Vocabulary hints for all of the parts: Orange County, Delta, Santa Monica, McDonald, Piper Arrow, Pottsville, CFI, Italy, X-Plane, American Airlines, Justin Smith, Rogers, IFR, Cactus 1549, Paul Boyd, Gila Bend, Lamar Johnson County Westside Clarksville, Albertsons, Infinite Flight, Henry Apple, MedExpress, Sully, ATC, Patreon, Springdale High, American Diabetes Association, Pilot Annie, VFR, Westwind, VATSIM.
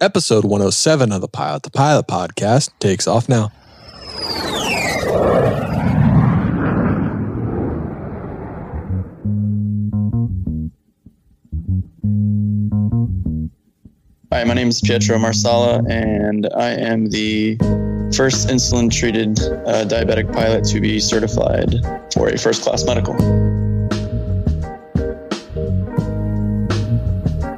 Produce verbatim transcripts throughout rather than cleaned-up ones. Episode one oh seven of the Pilot the Pilot podcast takes off now. Hi, my name is Pietro Marsala, and I am the first insulin-treated uh, diabetic pilot to be certified for a first-class medical.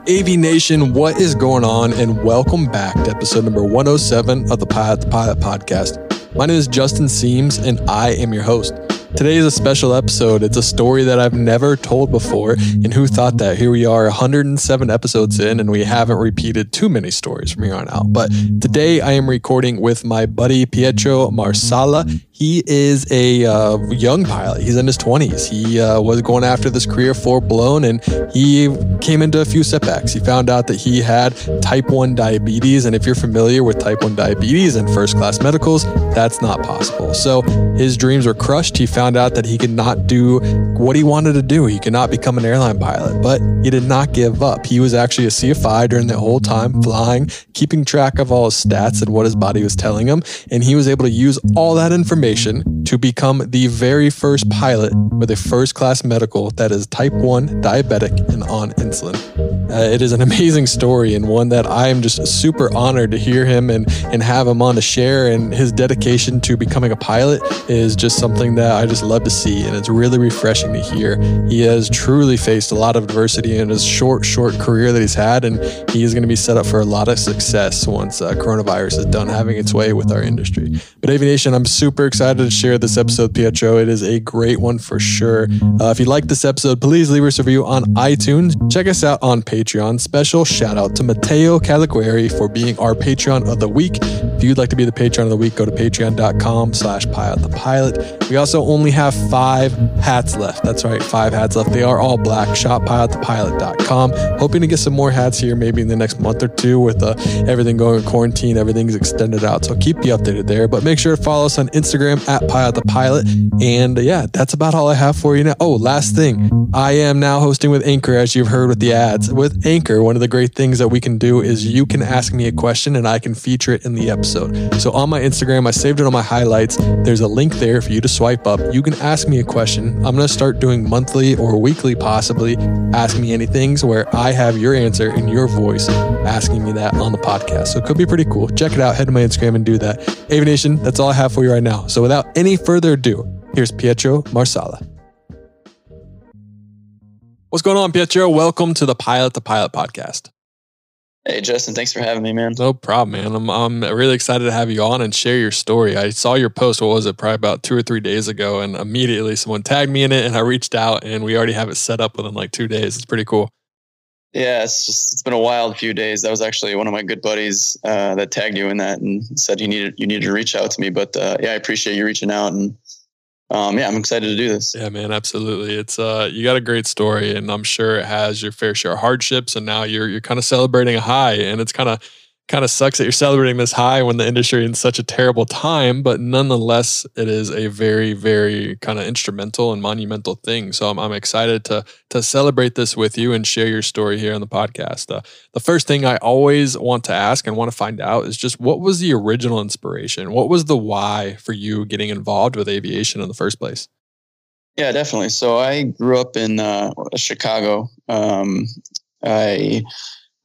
A V Nation, what is going on? And welcome back to episode number one oh seven of the Pilot the Pilot podcast. My name is Justin Seams, and I am your host. Today is a special episode. It's a story that I've never told before, and who thought that? Here we are one hundred seven episodes in, and we haven't repeated too many stories from here on out. But today I am recording with my buddy Pietro Marsala. He is a uh, young pilot. He's in his twenties. He uh, was going after this career full-blown, and he came into a few setbacks. He found out that he had type one diabetes, and if you're familiar with type one diabetes and first-class medicals, that's not possible. So his dreams were crushed. He found out that he could not do what he wanted to do. He could not become an airline pilot, but he did not give up. He was actually a C F I during the whole time, flying, keeping track of all his stats and what his body was telling him, and he was able to use all that information to become the very first pilot with a first-class medical that is type one diabetic and on insulin. Uh, it is an amazing story, and one that I am just super honored to hear him and, and have him on to share, and his dedication to becoming a pilot is just something that I just love to see, and it's really refreshing to hear. He has truly faced a lot of adversity in his short, short career that he's had, and he is going to be set up for a lot of success once uh, coronavirus is done having its way with our industry. But Aviation, I'm super excited Excited to share this episode, Pietro. It is a great one for sure. Uh, if you like this episode, please leave us a review on iTunes. Check us out on Patreon. Special shout out to Matteo Caliqueri for being our Patreon of the week. If you'd like to be the Patreon of the week, go to patreon.com slash pilot the pilot. We also only have five hats left. That's right, five hats left. They are all black. Shop pilot the pilot dot com. Hoping to get some more hats here maybe in the next month or two with uh, everything going in quarantine. Everything's extended out. So keep you updated there. But make sure to follow us on Instagram at Pilot the Pilot. And uh, yeah, that's about all I have for you now. Oh, last thing. I am now hosting with Anchor, as you've heard with the ads. With Anchor, one of the great things that we can do is you can ask me a question and I can feature it in the episode. So on my Instagram, I saved it on my highlights. There's a link there for you to swipe up. You can ask me a question. I'm going to start doing monthly or weekly, possibly Ask Me Anything, where I have your answer in your voice asking me that on the podcast. So it could be pretty cool. Check it out. Head to my Instagram and do that. Aviation, that's all I have for you right now. So without any further ado, here's Pietro Marsala. What's going on, Pietro? Welcome to the Pilot the Pilot podcast. Hey, Justin. Thanks for having me, man. No problem, man. I'm I'm really excited to have you on and share your story. I saw your post, what was it, probably about two or three days ago, and immediately someone tagged me in it, and I reached out, and we already have it set up within like two days. It's pretty cool. Yeah, it's just it's been a wild few days. That was actually one of my good buddies uh, that tagged you in that and said you needed you needed to reach out to me. But uh, yeah, I appreciate you reaching out, and um, yeah, I'm excited to do this. Yeah, man, absolutely. It's uh, you got a great story, and I'm sure it has your fair share of hardships. And now you're you're kind of celebrating a high, and it's kind of kind of sucks that you're celebrating this high when the industry is in such a terrible time. But nonetheless, it is a very very kind of instrumental and monumental thing. So I'm I'm excited to. to celebrate this with you and share your story here on the podcast. Uh, the first thing I always want to ask and want to find out is just what was the original inspiration? What was the why for you getting involved with aviation in the first place? Yeah, definitely. So I grew up in uh, Chicago. Um, I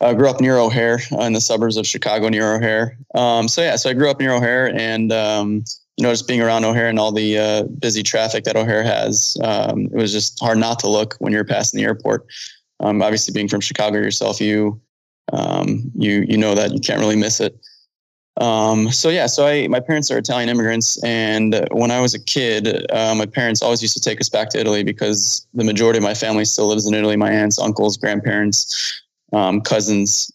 uh, grew up near O'Hare uh, in the suburbs of Chicago near O'Hare. Um, so yeah, so I grew up near O'Hare, and um, you know, just being around O'Hare and all the uh, busy traffic that O'Hare has, um, it was just hard not to look when you're passing the airport. Um, obviously, being from Chicago yourself, you um, you you know that you can't really miss it. Um, so yeah, so I my parents are Italian immigrants, and when I was a kid, uh, my parents always used to take us back to Italy because the majority of my family still lives in Italy. My aunts, uncles, grandparents, um, cousins.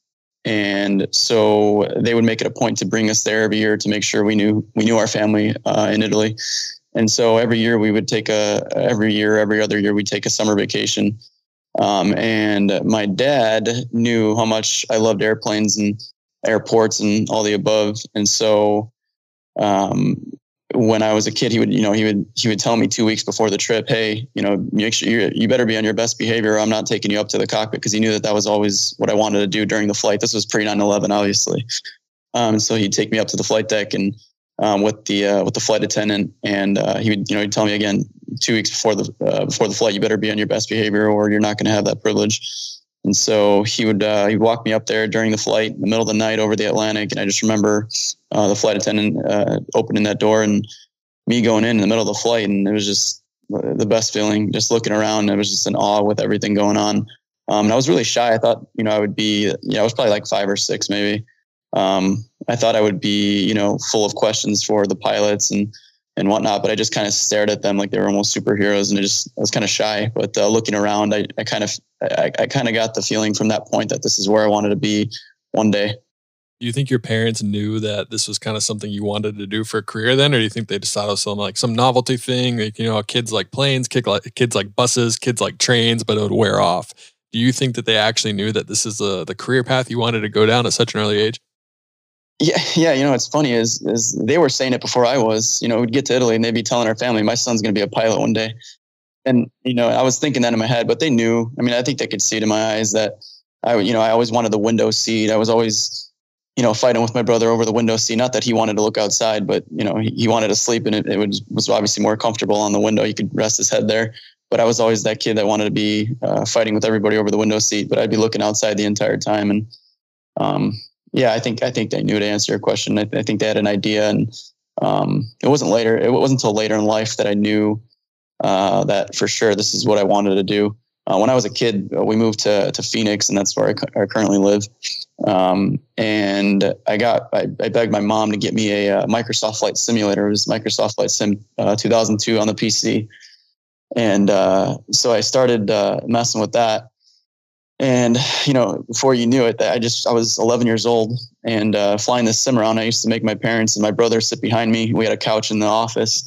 And so they would make it a point to bring us there every year to make sure we knew we knew our family uh, in Italy. And so every year we would take a every year, every other year, we'd take a summer vacation. Um, and my dad knew how much I loved airplanes and airports and all the above. And so um, when I was a kid, he would, you know, he would, he would tell me two weeks before the trip, hey, you know, make sure you you better be on your best behavior, or I'm not taking you up to the cockpit. Cause he knew that that was always what I wanted to do during the flight. This was pre nine eleven, obviously. Um, so he'd take me up to the flight deck and, um, with the, uh, with the flight attendant, and, uh, he would, you know, he'd tell me again, two weeks before the, uh, before the flight, you better be on your best behavior or you're not going to have that privilege. And so he would, uh, he'd walk me up there during the flight in the middle of the night over the Atlantic. And I just remember, uh, the flight attendant, uh, opening that door and me going in in the middle of the flight. And it was just the best feeling, just looking around. I was just in awe with everything going on. Um, and I was really shy. I thought, you know, I would be, yeah, you know, I was probably like five or six, maybe. Um, I thought I would be, you know, full of questions for the pilots and, and whatnot, but I just kind of stared at them like they were almost superheroes, and I just, I was kind of shy, but uh, looking around, I, I kind of, I, I kind of got the feeling from that point that this is where I wanted to be one day. Do you think your parents knew that this was kind of something you wanted to do for a career then? Or do you think they just thought it was some, like some novelty thing? Like, you know, kids like planes, kids like, kids like buses, kids like trains, but it would wear off. Do you think that they actually knew that this is the, the career path you wanted to go down at such an early age? Yeah, yeah. You know, it's funny is, is they were saying it before I was. You know, we'd get to Italy and they'd be telling our family, my son's going to be a pilot one day. And, you know, I was thinking that in my head, but they knew. I mean, I think they could see it in my eyes that I, you know, I always wanted the window seat. I was always, you know, fighting with my brother over the window seat. Not that he wanted to look outside, but, you know, he, he wanted to sleep, and it, it was, was obviously more comfortable on the window. He could rest his head there. But I was always that kid that wanted to be uh, fighting with everybody over the window seat, but I'd be looking outside the entire time. And, um, Yeah, I think I think they knew, to answer your question. I, I think they had an idea, and um, it wasn't later. It wasn't until later in life that I knew uh, that for sure this is what I wanted to do. Uh, when I was a kid, we moved to to Phoenix, and that's where I, cu- I currently live. Um, and I got I, I begged my mom to get me a, a Microsoft Flight Simulator. It was Microsoft Flight Sim uh, two thousand two on the P C, and uh, so I started uh, messing with that. And, you know, before you knew it, I just, I was eleven years old and uh, flying this sim around. I used to make my parents and my brother sit behind me. We had a couch in the office,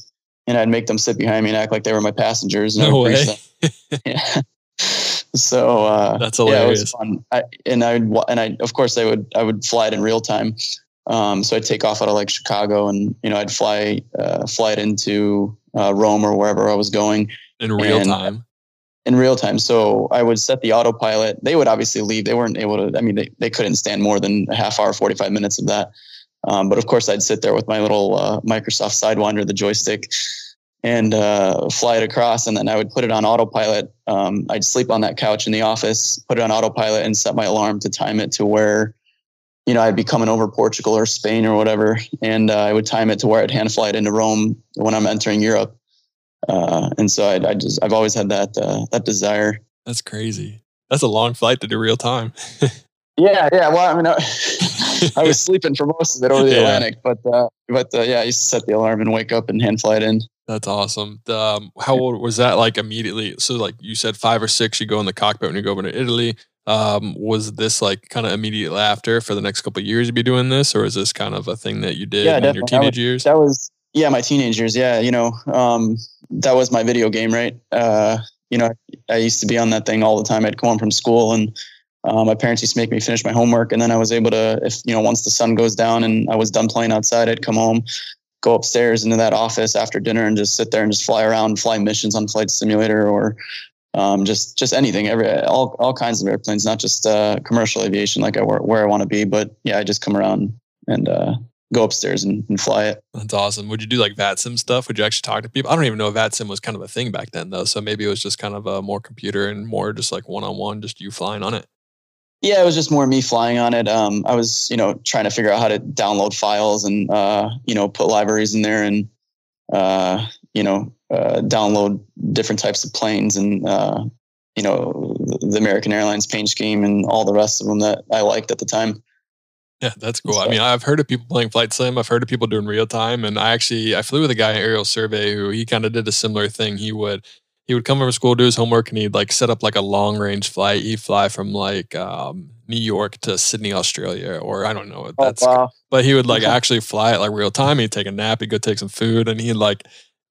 and I'd make them sit behind me and act like they were my passengers. And no way. Yeah. So, uh, that's hilarious. Yeah, it was fun. I, and I, and I, of course I would, I would fly it in real time. Um, so I'd take off out of like Chicago, and, you know, I'd fly, uh, fly it into uh, Rome or wherever I was going. In real and, time. In real time. So I would set the autopilot. They would obviously leave. They weren't able to, I mean, they, they couldn't stand more than a half hour, forty-five minutes of that. Um, but of course I'd sit there with my little uh, Microsoft Sidewinder, the joystick, and uh, fly it across. And then I would put it on autopilot. Um, I'd sleep on that couch in the office, put it on autopilot, and set my alarm to time it to where, you know, I'd be coming over Portugal or Spain or whatever. And uh, I would time it to where I'd hand fly it into Rome when I'm entering Europe. Uh, and so I, I just, I've always had that, uh, that desire. That's crazy. That's a long flight to do real time. yeah. Yeah. Well, I mean, I, I was sleeping for most of it over the yeah. Atlantic, but, uh, but, uh, yeah, I used to set the alarm and wake up and hand fly it in. That's awesome. Um, how old was that? Like immediately. So like you said, five or six, you go in the cockpit when you go over to Italy. Um, was this like kind of immediately after for the next couple of years you'd be doing this, or is this kind of a thing that you did yeah, in definitely. your teenage that was, years? That was, yeah, my teenage years. Yeah. You know, um, that was my video game, right? Uh, you know, I used to be on that thing all the time. I'd come home from school, and uh, my parents used to make me finish my homework. And then I was able to, if you know, once the sun goes down and I was done playing outside, I'd come home, go upstairs into that office after dinner, and just sit there and just fly around, fly missions on Flight Simulator, or um, just just anything, every all all kinds of airplanes, not just uh, commercial aviation, like I where I want to be. But yeah, I just come around and. Uh, go upstairs and, and fly it. That's awesome. Would you do like VATSIM stuff? Would you actually talk to people? I don't even know if VATSIM was kind of a thing back then though. So maybe it was just kind of a more computer and more just like one-on-one, just you flying on it. Yeah, it was just more me flying on it. Um, I was, you know, trying to figure out how to download files and, uh, you know, put libraries in there and, uh, you know, uh, download different types of planes and, uh, you know, the American Airlines paint scheme and all the rest of them that I liked at the time. Yeah, that's cool. I mean, I've heard of people playing flight sim. I've heard of people doing real time. And I actually, I flew with a guy in Aerial Survey who he kind of did a similar thing. He would, he would come from school, do his homework, and he'd like set up like a long range flight. He'd fly from like um, New York to Sydney, Australia, or I don't know. That's, oh, wow. But he would like actually fly it like real time. He'd take a nap. He'd go take some food, and he'd like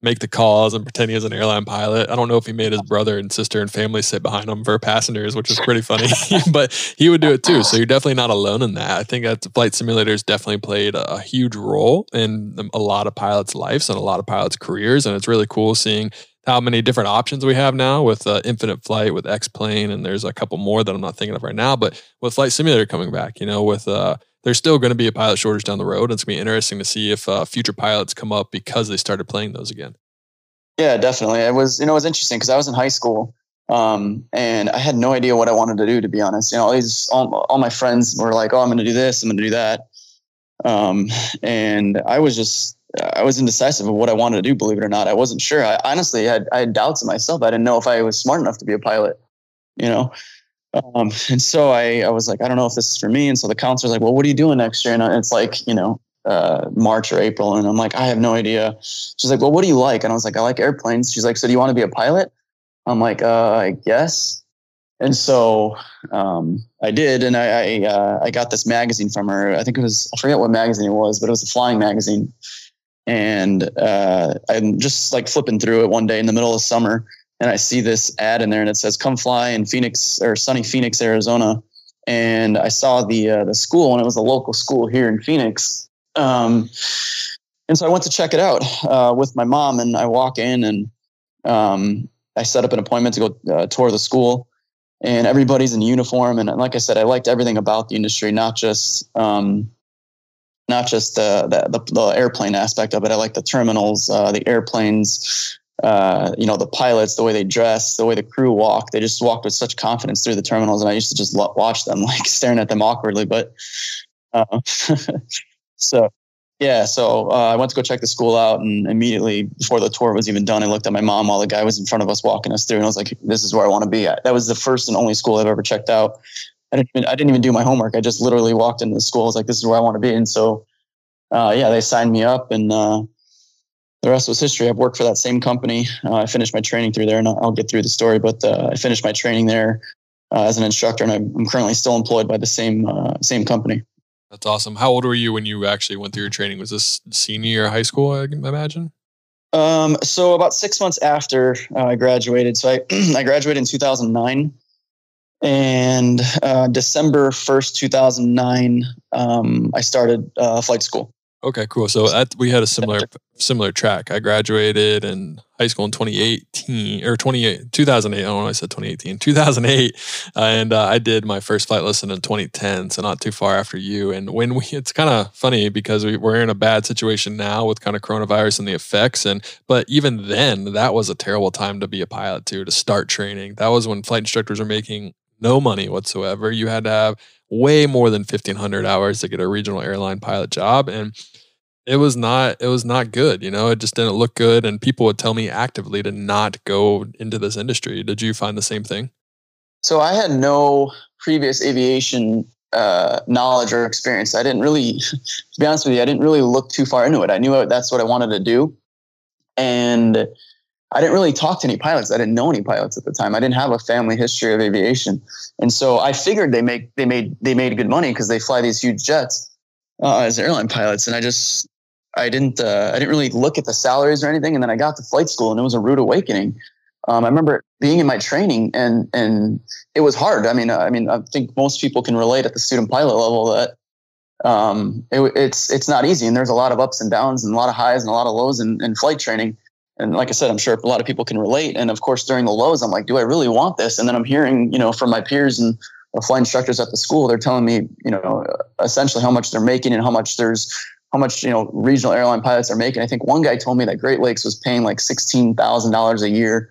make the calls and pretend he was an airline pilot. I don't know if he made his brother and sister and family sit behind him for passengers, which is pretty funny, but he would do it too. So you're definitely not alone in that. I think that the flight simulators definitely played a huge role in a lot of pilots' lives and a lot of pilots' careers. And it's really cool seeing how many different options we have now with uh, Infinite Flight, with X-Plane, and there's a couple more that I'm not thinking of right now, but with Flight Simulator coming back, you know, with, uh, there's still going to be a pilot shortage down the road. It's going to be interesting to see if uh, future pilots come up because they started playing those again. Yeah, definitely. It was, you know, it was interesting because I was in high school um, and I had no idea what I wanted to do, to be honest. You know, all, these, all, all my friends were like, oh, I'm going to do this, I'm going to do that. Um, and I was just, I was indecisive of what I wanted to do, believe it or not. I wasn't sure. I honestly had, I had doubts in myself. I didn't know if I was smart enough to be a pilot, you know? Um, and so I, I was like, I don't know if this is for me. And so the counselor's like, well, what are you doing next year? And I, it's like, you know, uh, March or April. And I'm like, I have no idea. She's like, well, what do you like? And I was like, I like airplanes. She's like, so do you want to be a pilot? I'm like, uh, I guess. And so, um, I did. And I, I, uh, I got this magazine from her. I think it was, I forget what magazine it was, but it was a flying magazine. And, uh, I'm just like flipping through it one day in the middle of summer. And I see this ad in there and it says, come fly in Phoenix or sunny Phoenix, Arizona. And I saw the, uh, the school, and it was a local school here in Phoenix. Um, and so I went to check it out, uh, with my mom, and I walk in and, um, I set up an appointment to go uh, tour the school, and everybody's in uniform. And like I said, I liked everything about the industry, not just, um, not just, uh, the, the, the airplane aspect of it. I liked the terminals, uh, the airplanes, Uh, you know, the pilots, the way they dress, the way the crew walk. They just walked with such confidence through the terminals. And I used to just lo- watch them, like staring at them awkwardly. But uh, so, yeah, so uh, I went to go check the school out. And immediately before the tour was even done, I looked at my mom while the guy was in front of us walking us through. And I was like, this is where I want to be at. That was the first and only school I've ever checked out. I didn't even, I didn't even do my homework. I just literally walked into the school. I was like, this is where I want to be. And so, uh, yeah, they signed me up, and uh, the rest was history. I've worked for that same company. Uh, I finished my training through there, and I'll get through the story, but uh, I finished my training there uh, as an instructor, and I'm currently still employed by the same uh, same company. That's awesome. How old were you when you actually went through your training? Was this senior year of high school, I can imagine? Um, so about six months after uh, I graduated. So I, I graduated in two thousand nine, and uh, December first, two thousand nine, um, I started uh, flight school. Okay, cool. So that, we had a similar similar track. I graduated in high school in twenty eighteen or twenty-eight, two thousand eight. I don't know why I said twenty eighteen, two thousand eight. Uh, and uh, I did my first flight lesson in twenty ten. So not too far after you. And when we, it's kind of funny because we, we're in a bad situation now with kind of coronavirus and the effects. And, but even then, that was a terrible time to be a pilot too, to start training. That was when flight instructors were making no money whatsoever. You had to have way more than fifteen hundred hours to get a regional airline pilot job. And it was not, it was not good. You know, it just didn't look good. And people would tell me actively to not go into this industry. Did you find the same thing? So I had no previous aviation uh, knowledge or experience. I didn't really, to be honest with you, I didn't really look too far into it. I knew that's what I wanted to do. And I didn't really talk to any pilots. I didn't know any pilots at the time. I didn't have a family history of aviation. And so I figured they make, they made, they made good money because they fly these huge jets uh, as airline pilots. And I just, I didn't, uh, I didn't really look at the salaries or anything. And then I got to flight school, and it was a rude awakening. Um, I remember being in my training, and, and it was hard. I mean, I mean, I think most people can relate at the student pilot level that um, it, it's, it's not easy. And there's a lot of ups and downs and a lot of highs and a lot of lows in, in flight training. And like I said, I'm sure a lot of people can relate. And of course, during the lows, I'm like, do I really want this? And then I'm hearing, you know, from my peers and flight instructors at the school, they're telling me, you know, essentially how much they're making and how much there's, how much, you know, regional airline pilots are making. I think one guy told me that Great Lakes was paying like sixteen thousand dollars a year.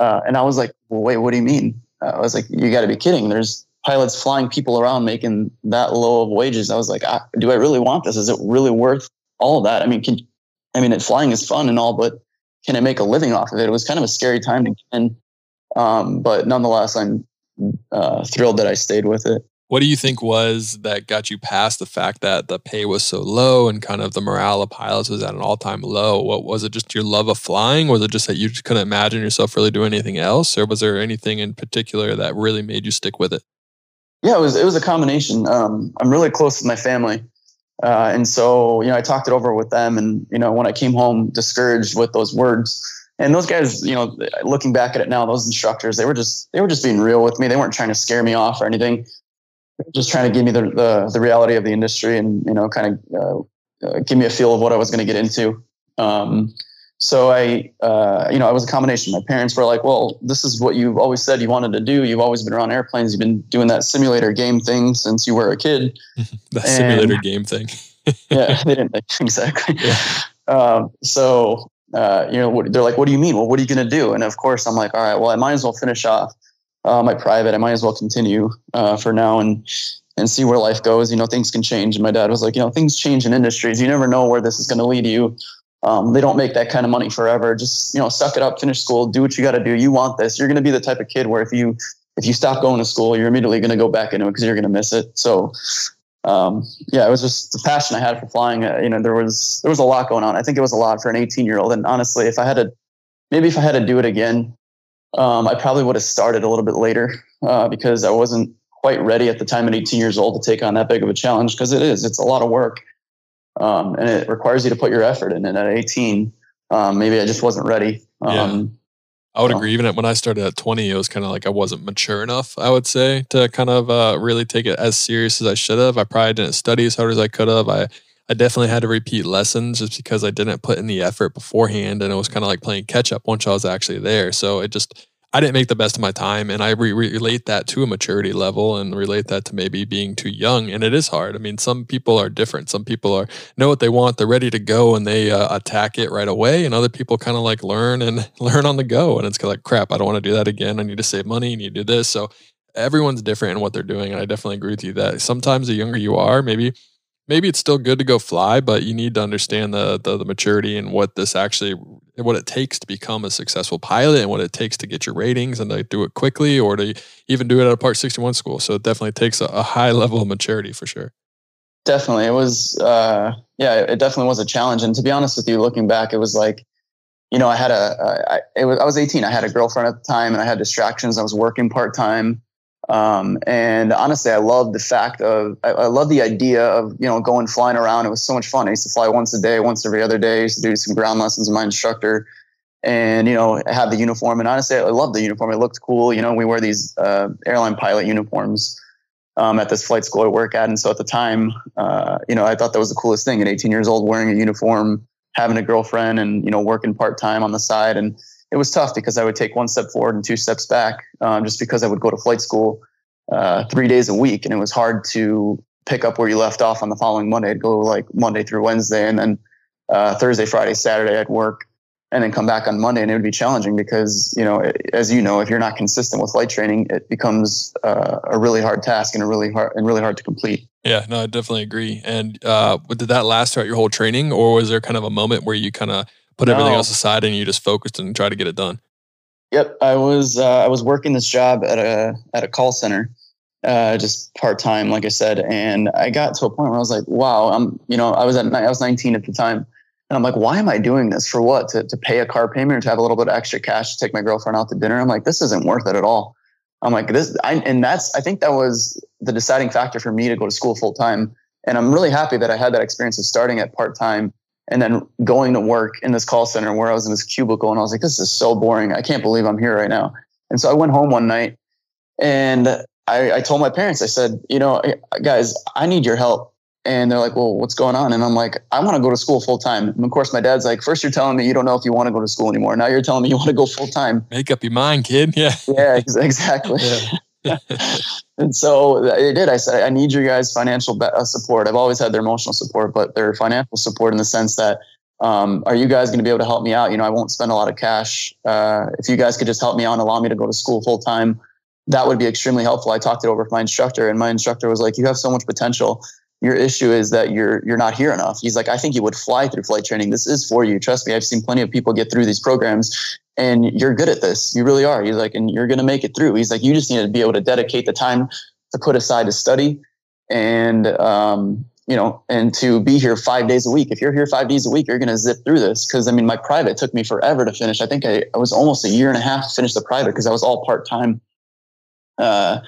Uh, and I was like, well, wait, what do you mean? Uh, I was like, you got to be kidding. There's pilots flying people around making that low of wages. I was like, I, do I really want this? Is it really worth all of that? I mean, can, I mean, it, flying is fun and all, but can I make a living off of it? It was kind of a scary time to get in. Um, but nonetheless, I'm uh, thrilled that I stayed with it. What do you think was that got you past the fact that the pay was so low and kind of the morale of pilots was at an all-time low? What was it, just your love of flying? Was it just that you just couldn't imagine yourself really doing anything else? Or was there anything in particular that really made you stick with it? Yeah, it was, it was a combination. Um, I'm really close with my family. Uh, and so, you know, I talked it over with them, and, you know, when I came home discouraged with those words, and those guys, you know, looking back at it now, those instructors, they were just, they were just being real with me. They weren't trying to scare me off or anything. They were just trying to give me the, the, the reality of the industry, and, you know, kind of uh, uh, give me a feel of what I was going to get into. Um, so I, uh, you know, I was a combination. My parents were like, well, this is what you've always said you wanted to do. You've always been around airplanes. You've been doing that simulator game thing since you were a kid. That and, simulator game thing. Yeah, they didn't exactly. Yeah. Um, so, uh, you know, they're like, what do you mean? Well, what are you going to do? And of course I'm like, all right, well, I might as well finish off, uh, my private. I might as well continue, uh, for now. And, and see where life goes. You know, things can change. And my dad was like, you know, things change in industries. You never know where this is going to lead you. Um, they don't make that kind of money forever. Just, you know, suck it up, finish school, do what you got to do. You want this. You're going to be the type of kid where if you, if you stop going to school, you're immediately going to go back into it because you're going to miss it. So, um, yeah, it was just the passion I had for flying. Uh, you know, there was, there was a lot going on. I think it was a lot for an eighteen year old. And honestly, if I had to, maybe if I had to do it again, um, I probably would have started a little bit later, uh, because I wasn't quite ready at the time at eighteen years old to take on that big of a challenge. Cause it is, it's a lot of work. Um, and it requires you to put your effort in. And at eighteen, um, maybe I just wasn't ready. Um, yeah. I would so. agree. Even when I started at twenty, it was kind of like I wasn't mature enough, I would say, to kind of uh, really take it as serious as I should have. I probably didn't study as hard as I could have. I, I definitely had to repeat lessons just because I didn't put in the effort beforehand. And it was kind of like playing catch up once I was actually there. So it just... I didn't make the best of my time, and I re- relate that to a maturity level and relate that to maybe being too young. And it is hard. I mean, some people are different. Some people are know what they want. They're ready to go and they uh, attack it right away. And other people kind of like learn and learn on the go. And it's kind of like, crap, I don't want to do that again. I need to save money. I need to do this. So everyone's different in what they're doing. And I definitely agree with you that sometimes the younger you are, maybe maybe it's still good to go fly, but you need to understand the, the the maturity and what this actually, what it takes to become a successful pilot and what it takes to get your ratings and to do it quickly or to even do it at a Part sixty-one school. So it definitely takes a, a high level of maturity for sure. Definitely. It was, uh, yeah, it definitely was a challenge. And to be honest with you, looking back, it was like, you know, I had a, I, it was, I was eighteen. I had a girlfriend at the time and I had distractions. I was working part-time. Um, and honestly, I loved the fact of, I, I love the idea of, you know, going flying around. It was so much fun. I used to fly once a day, once every other day. I used to do some ground lessons with my instructor and, you know, have the uniform. And honestly, I loved the uniform. It looked cool. You know, we wear these, uh, airline pilot uniforms, um, at this flight school I work at. And so at the time, uh, you know, I thought that was the coolest thing at eighteen years old, wearing a uniform, having a girlfriend and, you know, working part-time on the side. And it was tough because I would take one step forward and two steps back, um, just because I would go to flight school uh, three days a week. And it was hard to pick up where you left off on the following Monday. I'd go like Monday through Wednesday and then uh, Thursday, Friday, Saturday I'd work and then come back on Monday. And it would be challenging because, you know, it, as you know, if you're not consistent with flight training, it becomes uh, a really hard task and a really hard and really hard to complete. Yeah, no, I definitely agree. And uh, did that last throughout your whole training, or was there kind of a moment where you kind of put everything no. else aside and you just focused and tried to get it done? Yep. I was, uh, I was working this job at a, at a call center, uh, just part-time, like I said. And I got to a point where I was like, wow, I'm, you know, I was at, I was nineteen at the time and I'm like, why am I doing this? For what? To, to pay a car payment or to have a little bit of extra cash to take my girlfriend out to dinner. I'm like, this isn't worth it at all. I'm like this. I, and that's, I think that was the deciding factor for me to go to school full-time. And I'm really happy that I had that experience of starting at part-time and then going to work in this call center where I was in this cubicle. And I was like, this is so boring. I can't believe I'm here right now. And so I went home one night and I, I told my parents, I said, you know, guys, I need your help. And they're like, well, what's going on? And I'm like, I want to go to school full time. And of course, my dad's like, first you're telling me you don't know if you want to go to school anymore. Now you're telling me you want to go full time. Make up your mind, kid. Yeah. Yeah, ex- exactly. Yeah. And so it did. I said, I need your guys' financial support. I've always had their emotional support, but their financial support in the sense that, um, are you guys going to be able to help me out? You know, I won't spend a lot of cash. Uh, if you guys could just help me out and allow me to go to school full time, that would be extremely helpful. I talked it over with my instructor and my instructor was like, you have so much potential. Your issue is that you're, you're not here enough. He's like, I think you would fly through flight training. This is for you. Trust me. I've seen plenty of people get through these programs and you're good at this. You really are. He's like, and you're going to make it through. He's like, you just need to be able to dedicate the time to put aside to study and, um, you know, and to be here five days a week. If you're here five days a week, you're going to zip through this. Cause I mean, my private took me forever to finish. I think I, I was almost a year and a half to finish the private cause I was all part-time. Uh,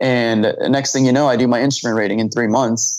And next thing you know, I do my instrument rating in three months.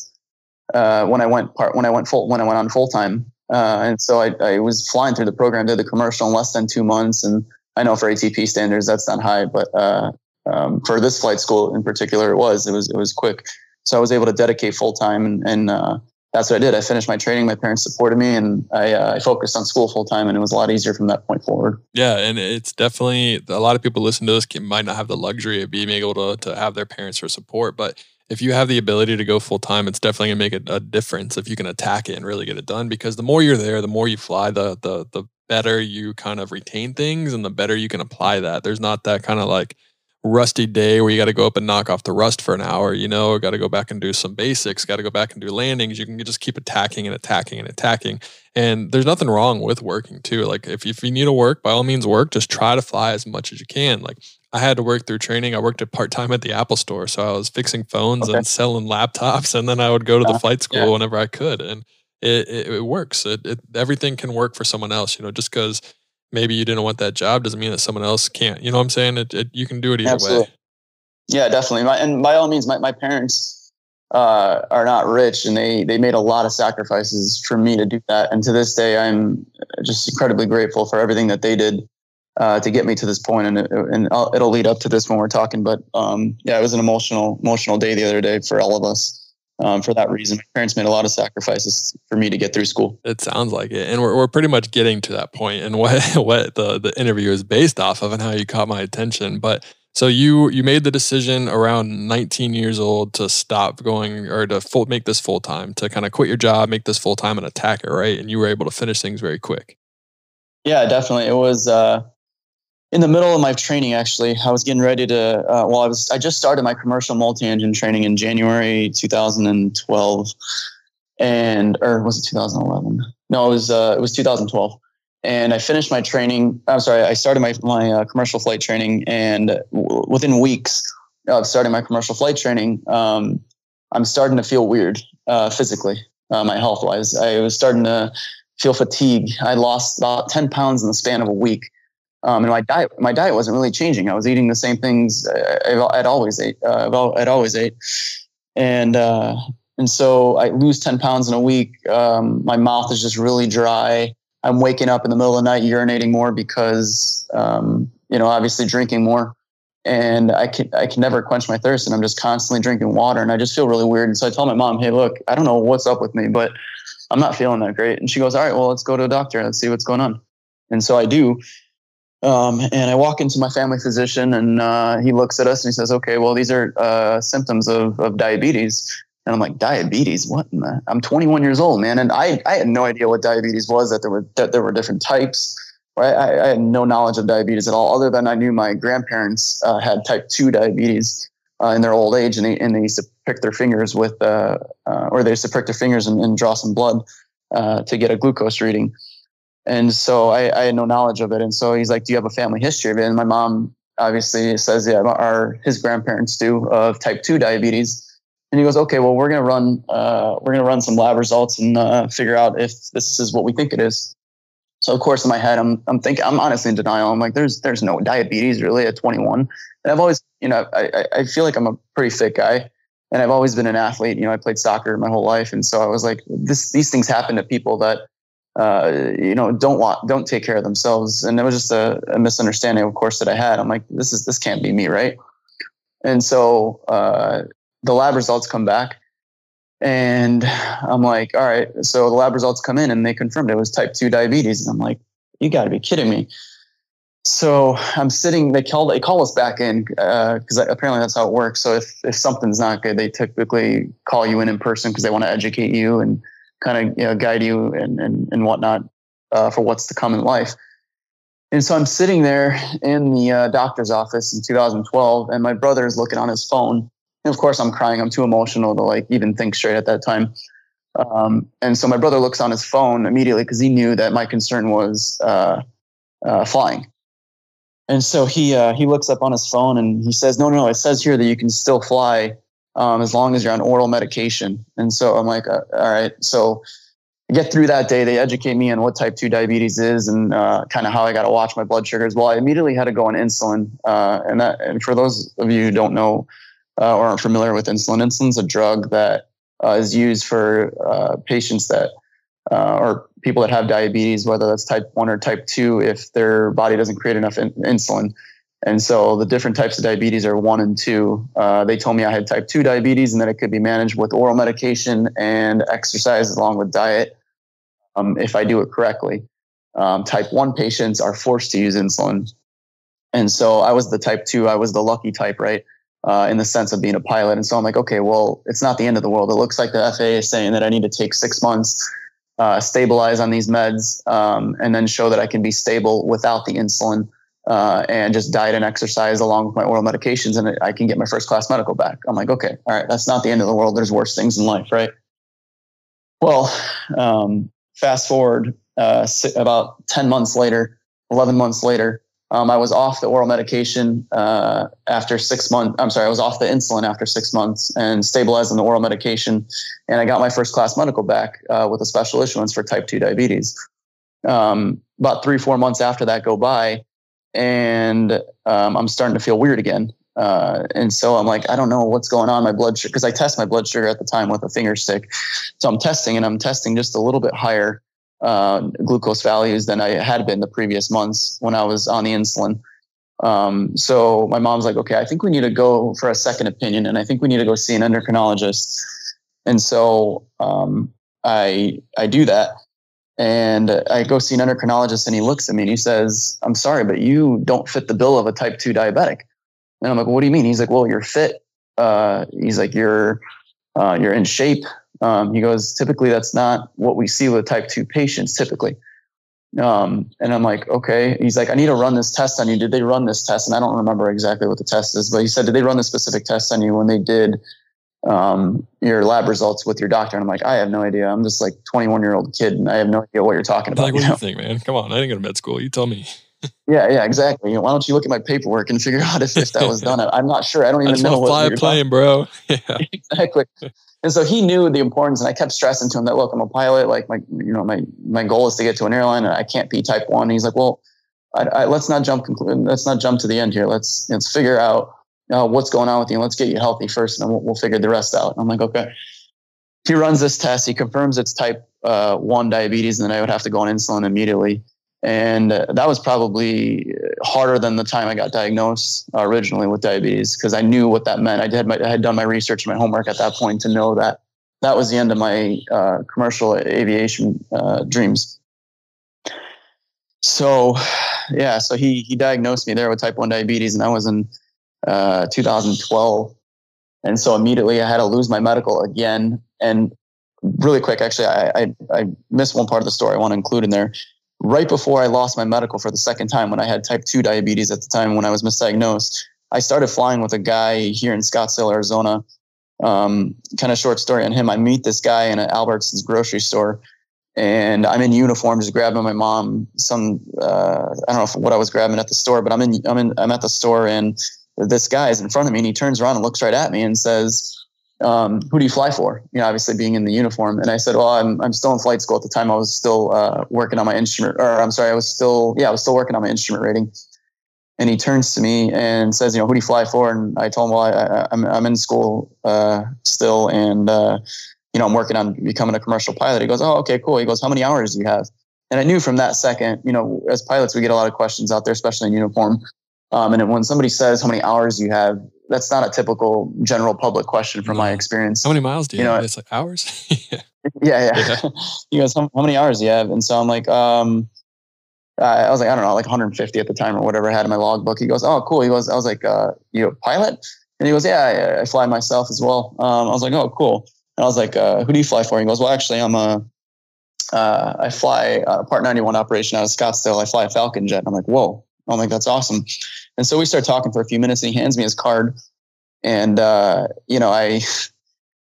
uh, when I went part, when I went full, when I went on full time. Uh, and so I, I was flying through the program, did the commercial in less than two months. And I know for A T P standards, that's not high, but, uh, um, for this flight school in particular, it was, it was, it was quick. So I was able to dedicate full time, and, and, uh, that's what I did. I finished my training. My parents supported me, and I, uh, I focused on school full time, and it was a lot easier from that point forward. Yeah. And it's definitely, a lot of people listen to this might not have the luxury of being able to, to have their parents for support, but if you have the ability to go full time, it's definitely gonna make a, a difference if you can attack it and really get it done, because the more you're there, the more you fly, the, the, the better you kind of retain things and the better you can apply that. There's not that kind of like rusty day where you got to go up and knock off the rust for an hour, you know, or got to go back and do some basics, got to go back and do landings. You can just keep attacking and attacking and attacking. And there's nothing wrong with working too. Like if, if you need to work, by all means work, just try to fly as much as you can. Like I had to work through training. I worked at part-time at the Apple store. So I was fixing phones okay. and selling laptops. And then I would go to the flight school yeah. whenever I could. And it, it, it works. It, it, everything can work for someone else, you know, just because maybe you didn't want that job doesn't mean that someone else can't. You know what I'm saying? It, it, you can do it either Absolutely. way. Yeah, definitely. My, and by all means, my, my parents uh, are not rich, and they, they made a lot of sacrifices for me to do that. And to this day, I'm just incredibly grateful for everything that they did uh, to get me to this point. And, it, and I'll, it'll lead up to this when we're talking. But um, yeah, it was an emotional, emotional day the other day for all of us. Um, for that reason, my parents made a lot of sacrifices for me to get through school. It sounds like it. And we're we're pretty much getting to that point and what, what the, the interview is based off of and how you caught my attention. But so you, you made the decision around nineteen years old to stop going or to full, make this full time, to kind of quit your job, make this full time and attack it, right? And you were able to finish things very quick. Yeah, definitely. It was uh, in the middle of my training, actually. I was getting ready to, uh, well, I was, I just started my commercial multi-engine training in January twenty twelve and, or was it two thousand eleven? No, it was, uh, it was two thousand twelve. And I finished my training. I'm sorry. I started my, my uh, commercial flight training, and w- within weeks of starting my commercial flight training, um, I'm starting to feel weird, uh, physically, uh, my health wise. I was starting to feel fatigue. I lost about ten pounds in the span of a week. Um, and my diet, my diet wasn't really changing. I was eating the same things I, I'd always ate. Uh, I'd always ate, and uh, and so I lose ten pounds in a week. Um, my mouth is just really dry. I'm waking up in the middle of the night, urinating more because um, you know, obviously drinking more, and I can I can never quench my thirst, and I'm just constantly drinking water, and I just feel really weird. And so I tell my mom, "Hey, look, I don't know what's up with me, but I'm not feeling that great." And she goes, "All right, well, let's go to a doctor. Let's see what's going on." And so I do. Um, and I walk into my family physician, and uh, he looks at us and he says, "Okay, well, these are uh, symptoms of, of diabetes." And I'm like, "Diabetes? What in the?" I'm twenty-one years old, man, and I, I had no idea what diabetes was. That there were that there were different types. Right? I, I had no knowledge of diabetes at all, other than I knew my grandparents uh, had type two diabetes uh, in their old age, and they and they used to prick their fingers with, uh, uh, or they used to prick their fingers and, and draw some blood uh, to get a glucose reading. And so I, I had no knowledge of it. And so he's like, "Do you have a family history of it?" And my mom obviously says, yeah, our, his grandparents do of type two diabetes. And he goes, "Okay, well, we're going to run, uh, we're going to run some lab results and uh, figure out if this is what we think it is." So of course, in my head, I'm, I'm thinking, I'm honestly in denial. I'm like, there's, there's no diabetes really at twenty-one. And I've always, you know, I, I feel like I'm a pretty fit guy, and I've always been an athlete. You know, I played soccer my whole life. And so I was like, this, these things happen to people that, Uh, you know, don't want, don't take care of themselves. And it was just a, a misunderstanding, of course, that I had. I'm like, this is, this can't be me, right? And so uh, the lab results come back, and I'm like, all right. So the lab results come in, and they confirmed it was type two diabetes. And I'm like, you got to be kidding me. So I'm sitting, they call, they call us back in because uh, apparently that's how it works. So if, if something's not good, they typically call you in in person because they want to educate you and kind of, you know, guide you and, and, and whatnot uh, for what's to come in life. And so I'm sitting there in the uh, doctor's office in two thousand twelve, and my brother is looking on his phone. And of course I'm crying. I'm too emotional to like even think straight at that time. Um, and so my brother looks on his phone immediately because he knew that my concern was uh, uh, flying. And so he, uh, he looks up on his phone and he says, no, no, no, it says here that you can still fly Um, as long as you're on oral medication. And so I'm like, uh, all right. So I get through that day. They educate me on what type two diabetes is and uh, kind of how I got to watch my blood sugars. Well, I immediately had to go on insulin. Uh, and that, and for those of you who don't know uh, or aren't familiar with insulin, insulin's a drug that uh, is used for uh, patients that uh, or people that have diabetes, whether that's type one or type two, if their body doesn't create enough in- insulin. And so the different types of diabetes are one and two. Uh, they told me I had type two diabetes and that it could be managed with oral medication and exercise along with diet, um, if I do it correctly. Um, type one patients are forced to use insulin. And so I was the type two, I was the lucky type, right? Uh, in the sense of being a pilot. And so I'm like, okay, well, it's not the end of the world. It looks like the F A A is saying that I need to take six months, uh, stabilize on these meds, um, and then show that I can be stable without the insulin, uh, and just diet and exercise along with my oral medications, and I can get my first class medical back. I'm like, okay, all right, that's not the end of the world. There's worse things in life, right? Well, um, fast forward uh, about ten months later, eleven months later, Um, I was off the oral medication uh, after six months. I'm sorry, I was off the insulin after six months and stabilized on the oral medication. And I got my first class medical back uh, with a special issuance for type two diabetes. Um, about three, four months after that go by, and um, I'm starting to feel weird again. Uh, and so I'm like, I don't know what's going on. My blood sugar, because I test my blood sugar at the time with a finger stick. So I'm testing and I'm testing just a little bit higher Uh, glucose values than I had been the previous months when I was on the insulin. Um, so my mom's like, okay, I think we need to go for a second opinion, and I think we need to go see an endocrinologist. And so um, I I do that, and I go see an endocrinologist, and he looks at me and he says, I'm sorry, but you don't fit the bill of a type two diabetic. And I'm like, what do you mean? He's like, well, you're fit. Uh, he's like, you're uh, you're in shape. Um, he goes, typically that's not what we see with type two patients typically. Um, and I'm like, okay. He's like, I need to run this test on you. Did they run this test? And I don't remember exactly what the test is, but he said, did they run the specific test on you when they did um, your lab results with your doctor? And I'm like, I have no idea. I'm just like twenty-one year old kid and I have no idea what you're talking about. Like, what do you think, man? Come on. I didn't go to med school. You tell me. Yeah, yeah, exactly. Why don't you look at my paperwork and figure out if, if that was done? I'm not sure. I don't even I just know. Fly a plane, bro. Yeah, exactly. And so he knew the importance, and I kept stressing to him that, look, I'm a pilot. Like my, you know, my my goal is to get to an airline, and I can't be type one. And he's like, well, I, I, let's not jump. Conclu- let's not jump to the end here. Let's let's figure out uh, what's going on with you. And let's get you healthy first, and then we'll, we'll figure the rest out. And I'm like, okay. He runs this test. He confirms it's type uh, one diabetes, and then I would have to go on insulin immediately. And uh, that was probably harder than the time I got diagnosed uh, originally with diabetes, because I knew what that meant. I did my, I had done my research and my homework at that point to know that that was the end of my uh, commercial aviation uh, dreams. So, yeah, so he he diagnosed me there with type one diabetes, and that was in uh, two thousand twelve. And so immediately I had to lose my medical again. And really quick, actually, I I, I missed one part of the story I want to include in there. Right before I lost my medical for the second time, when I had type two diabetes at the time when I was misdiagnosed, I started flying with a guy here in Scottsdale, Arizona. Um, kind of short story on him. I meet this guy in an Albertsons grocery store, and I'm in uniform, just grabbing my mom some, uh, I don't know what I was grabbing at the store, but I'm in, I'm in, I'm at the store, and this guy is in front of me, and he turns around and looks right at me and says, Um, who do you fly for? You know, obviously being in the uniform. And I said, well, I'm I'm still in flight school at the time. I was still uh, working on my instrument, or I'm sorry, I was still, yeah, I was still working on my instrument rating. And he turns to me and says, you know, who do you fly for? And I told him, well, I, I, I'm I'm in school uh, still, and uh, you know, I'm working on becoming a commercial pilot. He goes, oh, okay, cool. He goes, how many hours do you have? And I knew from that second, you know, as pilots, we get a lot of questions out there, especially in uniform. Um, and when somebody says how many hours you have, that's not a typical general public question from no. my experience. How many miles do you, you have? Know, it's like hours? yeah, yeah. yeah. yeah. He goes, how, how many hours do you have? And so I'm like, um, uh, I was like, I don't know, like one hundred fifty at the time or whatever I had in my logbook. He goes, oh, cool. He goes, I was like, uh, you a pilot? And he goes, yeah, I, I fly myself as well. Um, I was like, oh, cool. And I was like, uh, who do you fly for? He goes, well, actually, I'm a, uh, I fly a Part ninety-one operation out of Scottsdale. I fly a Falcon jet. And I'm like, whoa. I'm like, that's awesome. And so we start talking for a few minutes, and he hands me his card. And, uh, you know, I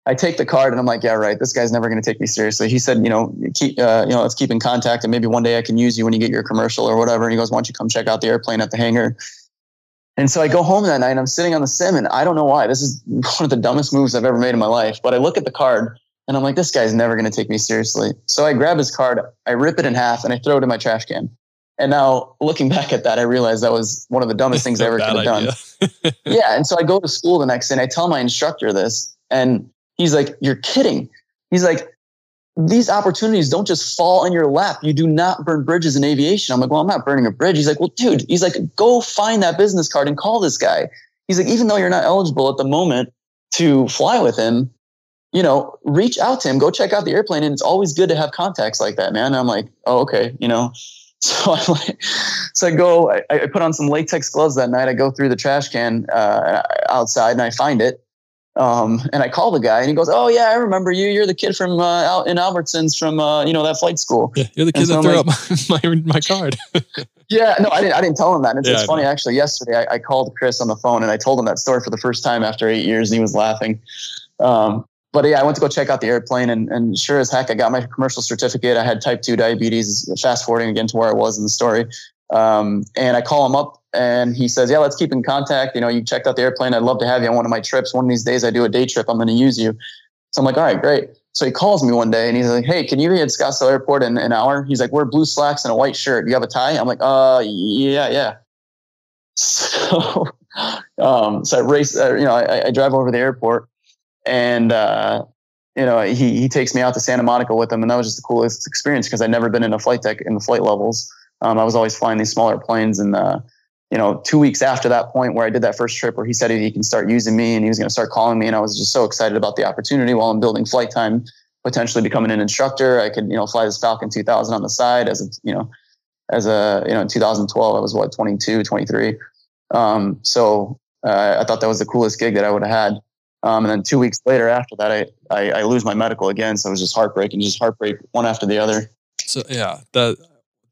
I take the card, and I'm like, yeah, right, this guy's never going to take me seriously. He said, you know, keep, uh, you know, let's keep in contact, and maybe one day I can use you when you get your commercial or whatever. And he goes, why don't you come check out the airplane at the hangar? And so I go home that night, and I'm sitting on the sim, and I don't know why. This is one of the dumbest moves I've ever made in my life. But I look at the card, and I'm like, this guy's never going to take me seriously. So I grab his card, I rip it in half, and I throw it in my trash can. And now looking back at that, I realized that was one of the dumbest things I ever could have done. yeah. And so I go to school the next day, and I tell my instructor this, and He's like, you're kidding. He's like, these opportunities don't just fall in your lap. You do not burn bridges in aviation. I'm like, well, I'm not burning a bridge. He's like, well, dude, he's like, go find that business card and call this guy. He's like, even though you're not eligible at the moment to fly with him, you know, reach out to him, go check out the airplane. And it's always good to have contacts like that, man. And I'm like, oh, okay. You know, so I'm like, so I go, I, I put on some latex gloves that night. I go through the trash can uh, outside and I find it. Um, and I call the guy and he goes, oh yeah, I remember you. You're the kid from, uh, out in Albertsons from, uh, you know, that flight school. Yeah, you're the kid so that threw like, up my, my card. Yeah, no, I didn't, I didn't tell him that. And it's, yeah, it's funny. Actually, yesterday I, I called Chris on the phone and I told him that story for the first time after eight years and he was laughing. Um, but yeah, I went to go check out the airplane and, and sure as heck, I got my commercial certificate. I had type two diabetes, fast forwarding again to where I was in the story. Um, and I call him up and he says, yeah, let's keep in contact. You know, you checked out the airplane. I'd love to have you on one of my trips. One of these days I do a day trip. I'm going to use you. So I'm like, all right, great. So he calls me one day and he's like, hey, can you be at Scottsdale Airport in an hour? He's like, wear blue slacks and a white shirt. You have a tie? I'm like, uh, yeah, yeah. So, um, so I race, uh, you know, I, I drive over to the airport and, uh, you know, he, he takes me out to Santa Monica with him. And that was just the coolest experience because I'd never been in a flight deck in the flight levels. Um, I was always flying these smaller planes. And, uh, you know, two weeks after that point where I did that first trip where he said he can start using me and he was going to start calling me. And I was just so excited about the opportunity while I'm building flight time, potentially becoming an instructor. I could, you know, fly this Falcon two thousand on the side as, a, you know, as a, you know, in two thousand twelve, I was what, twenty-two, twenty-three. Um, so uh, I thought that was the coolest gig that I would have had. Um, and then two weeks later after that, I, I, I lose my medical again. So it was just heartbreaking, just heartbreak one after the other. So, yeah, that.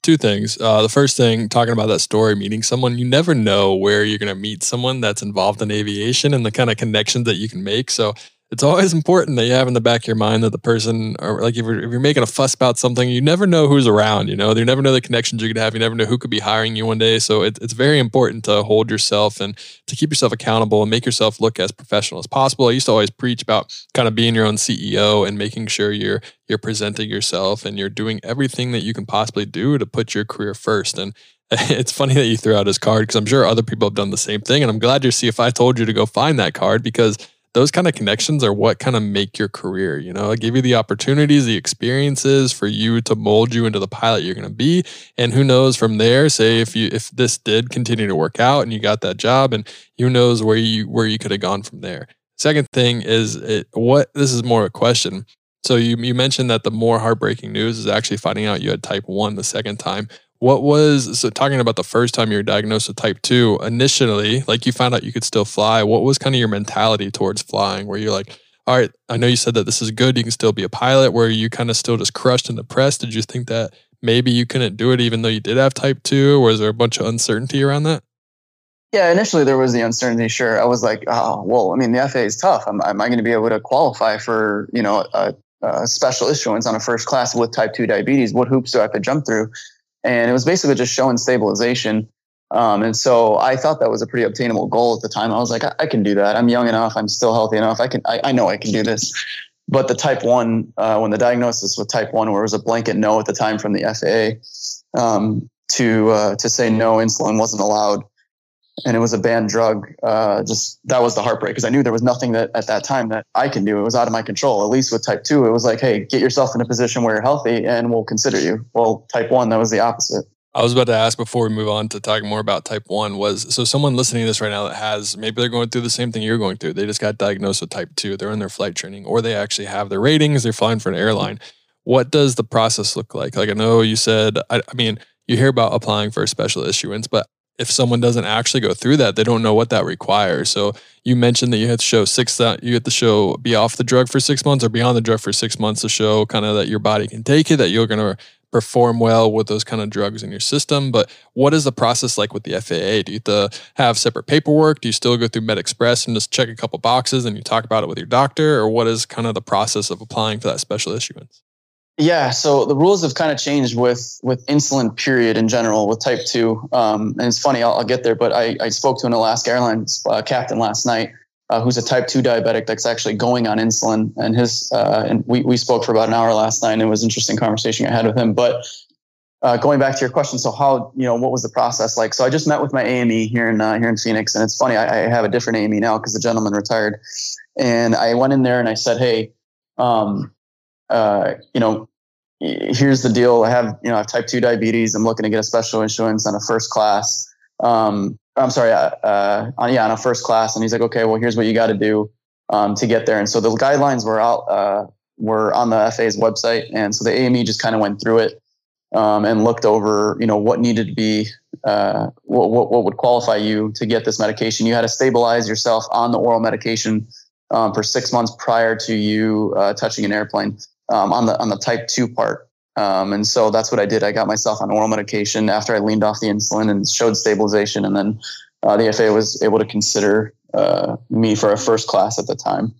Two things. Uh, the first thing, talking about that story, meeting someone, you never know where you're going to meet someone that's involved in aviation and the kind of connections that you can make. So it's always important that you have in the back of your mind that the person, or like if you're, if you're making a fuss about something, you never know who's around, you know, you never know the connections you're going to have. You never know who could be hiring you one day. So it, it's very important to hold yourself and to keep yourself accountable and make yourself look as professional as possible. I used to always preach about kind of being your own C E O and making sure you're you're presenting yourself and you're doing everything that you can possibly do to put your career first. And it's funny that you threw out his card because I'm sure other people have done the same thing. And I'm glad your C F I told you to go find that card because those kind of connections are what kind of make your career, you know, give you the opportunities, the experiences for you to mold you into the pilot you're going to be. And who knows from there, say if you, if this did continue to work out and you got that job and who knows where you, where you could have gone from there. Second thing is it, what, this is more a question. So you you mentioned that the more heartbreaking news is actually finding out you had type one the second time. What was, so talking about the first time you were diagnosed with type two, initially, like you found out you could still fly, what was kind of your mentality towards flying where you're like, all right, I know you said that this is good, you can still be a pilot, where you kind of still just crushed and depressed? Did you think that maybe you couldn't do it even though you did have type two? Or was there a bunch of uncertainty around that? Yeah, initially there was the uncertainty. Sure, I was like, oh, well, I mean, the F A A is tough. Am, am I going to be able to qualify for, you know, a, a special issuance on a first class with type two diabetes? What hoops do I have to jump through? And it was basically just showing stabilization. Um, and so I thought that was a pretty obtainable goal at the time. I was like, I, I can do that. I'm young enough. I'm still healthy enough. I can. I, I know I can do this. But the type one, uh, when the diagnosis with type one, where it was a blanket no at the time from the F A A um, to uh, to say no, insulin wasn't allowed. And it was a banned drug. Uh, just that was the heartbreak because I knew there was nothing that at that time that I can do. It was out of my control. At least with type two, it was like, hey, get yourself in a position where you're healthy and we'll consider you. Well, type one, that was the opposite. I was about to ask before we move on to talking more about type one was, so someone listening to this right now that has, maybe they're going through the same thing you're going through. They just got diagnosed with type two. They're in their flight training or they actually have their ratings. They're flying for an airline. What does the process look like? Like I know you said, I, I mean, you hear about applying for a special issuance, but if someone doesn't actually go through that, they don't know what that requires. So you mentioned that you had to show six that you had to show be off the drug for six months or be on the drug for six months to show kind of that your body can take it, that you're going to perform well with those kind of drugs in your system. But what is the process like with the F A A? Do you have to have separate paperwork? Do you still go through MedExpress and just check a couple boxes and you talk about it with your doctor? Or what is kind of the process of applying for that special issuance? Yeah, so the rules have kind of changed with with insulin period in general with type two. Um, and it's funny, I'll, I'll get there, but I, I spoke to an Alaska Airlines uh, captain last night uh, who's a type two diabetic that's actually going on insulin. And his uh, and we, we spoke for about an hour last night and it was an interesting conversation I had with him. But uh, going back to your question, so how, you know, what was the process like? So I just met with my A M E here in uh, here in Phoenix, and it's funny, I, I have a different A M E now because the gentleman retired, and I went in there and I said, hey, um, uh, you know, here's the deal. I have, you know, I have type two diabetes. I'm looking to get a special insurance on a first class. Um, I'm sorry, uh, uh, on, yeah, on a first class. And he's like, okay, well, here's what you got to do um, to get there. And so the guidelines were out, uh, were on the F A A's website. And so the A M E just kind of went through it um, and looked over, you know, what needed to be, uh, what, what, what would qualify you to get this medication. You had to stabilize yourself on the oral medication um, for six months prior to you uh, touching an airplane. Um, on the on the type two part. Um, and so that's what I did. I got myself on oral medication after I leaned off the insulin and showed stabilization. And then uh, the F A A was able to consider uh, me for a first class at the time.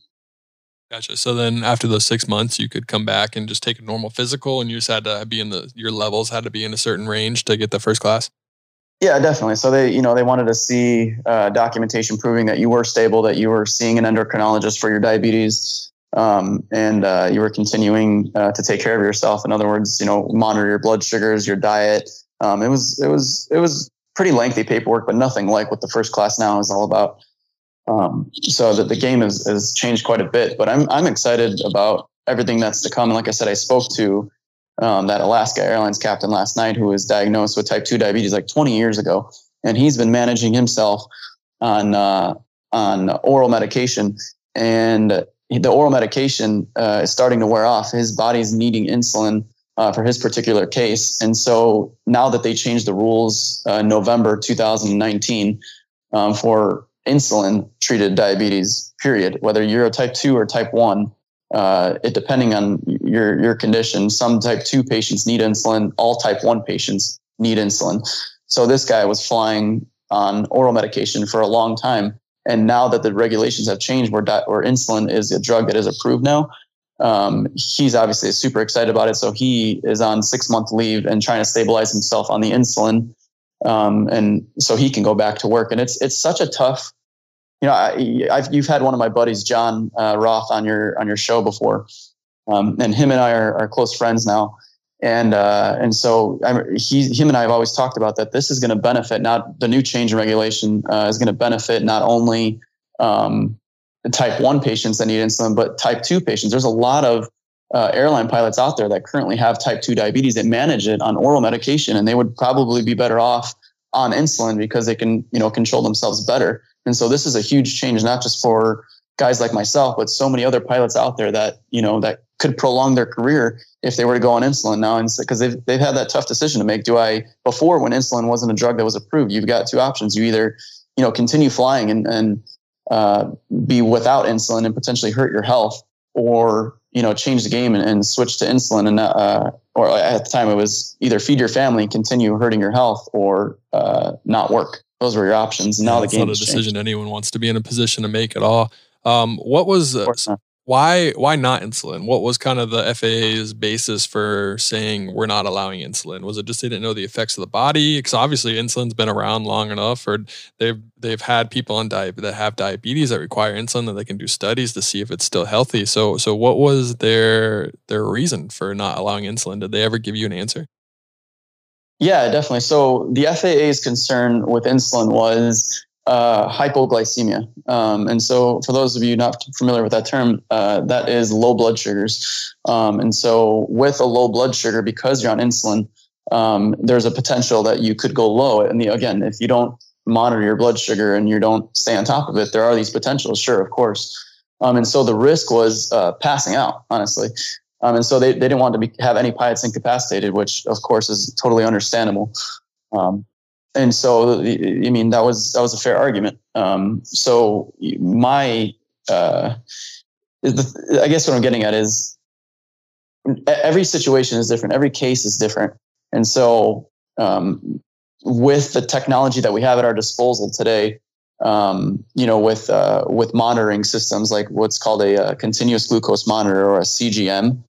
Gotcha. So then after those six months, you could come back and just take a normal physical, and you just had to be in the, your levels had to be in a certain range to get the first class? Yeah, definitely. So they, you know, they wanted to see uh, documentation proving that you were stable, that you were seeing an endocrinologist for your diabetes. Um, and, uh, you were continuing, uh, to take care of yourself. In other words, you know, monitor your blood sugars, your diet. Um, it was, it was, it was pretty lengthy paperwork, but nothing like what the first class now is all about. Um, so that the game has, has changed quite a bit, but I'm, I'm excited about everything that's to come. And like I said, I spoke to, um, that Alaska Airlines captain last night, who was diagnosed with type two diabetes like twenty years ago. And he's been managing himself on, uh, on oral medication, and the oral medication uh, is starting to wear off. His body's needing insulin uh, for his particular case. And so now that they changed the rules uh, November two thousand nineteen um, for insulin-treated diabetes, period, whether you're a type two or type one, uh, it depending on your your condition, some type two patients need insulin, all type one patients need insulin. So this guy was flying on oral medication for a long time. And now that the regulations have changed, where, di- where insulin is a drug that is approved now, um, he's obviously super excited about it. So he is on six-month leave and trying to stabilize himself on the insulin, um, and so he can go back to work. And it's it's such a tough, you know, I, I've, you've had one of my buddies, John uh, Roth, on your on your show before, um, and him and I are, are close friends now. And uh, and so I'm, he, him and I have always talked about that. This is going to benefit not the new change in regulation uh, is going to benefit not only um, the type one patients that need insulin, but type two patients. There's a lot of uh, airline pilots out there that currently have type two diabetes that manage it on oral medication, and they would probably be better off on insulin because they can, you know, control themselves better. And so this is a huge change, not just for guys like myself, but so many other pilots out there that, you know, that could prolong their career if they were to go on insulin now. And because they've, they've had that tough decision to make. Do I, before when insulin wasn't a drug that was approved, you've got two options. You either, you know, continue flying and, and uh, be without insulin and potentially hurt your health, or, you know, change the game and, and switch to insulin. And, uh, or at the time it was either feed your family, continue hurting your health, or uh, not work. Those were your options. And now yeah, the game is a decision changed. Anyone wants to be in a position to make at all. Um, what was, uh, why, why not insulin? What was kind of the F A A's basis for saying we're not allowing insulin? Was it just, they didn't know the effects of the body? Cause obviously insulin's been around long enough, or they've, they've had people on di- that have diabetes that require insulin that they can do studies to see if it's still healthy. So, so what was their, their reason for not allowing insulin? Did they ever give you an answer? Yeah, definitely. So the F A A's concern with insulin was Uh, hypoglycemia. Um, and so for those of you not familiar with that term, uh, that is low blood sugars. Um, and so with a low blood sugar, because you're on insulin, um, there's a potential that you could go low. And the, again, if you don't monitor your blood sugar and you don't stay on top of it, there are these potentials, sure, of course. Um, and so the risk was uh, passing out, honestly. Um, and so they, they didn't want to be, have any pilots incapacitated, which of course is totally understandable. Um, And so, I mean, that was that was a fair argument. Um, so my, uh, I guess what I'm getting at is every situation is different. Every case is different. And so um, with the technology that we have at our disposal today, um, you know, with uh, with monitoring systems like what's called a, a continuous glucose monitor, or a C G M,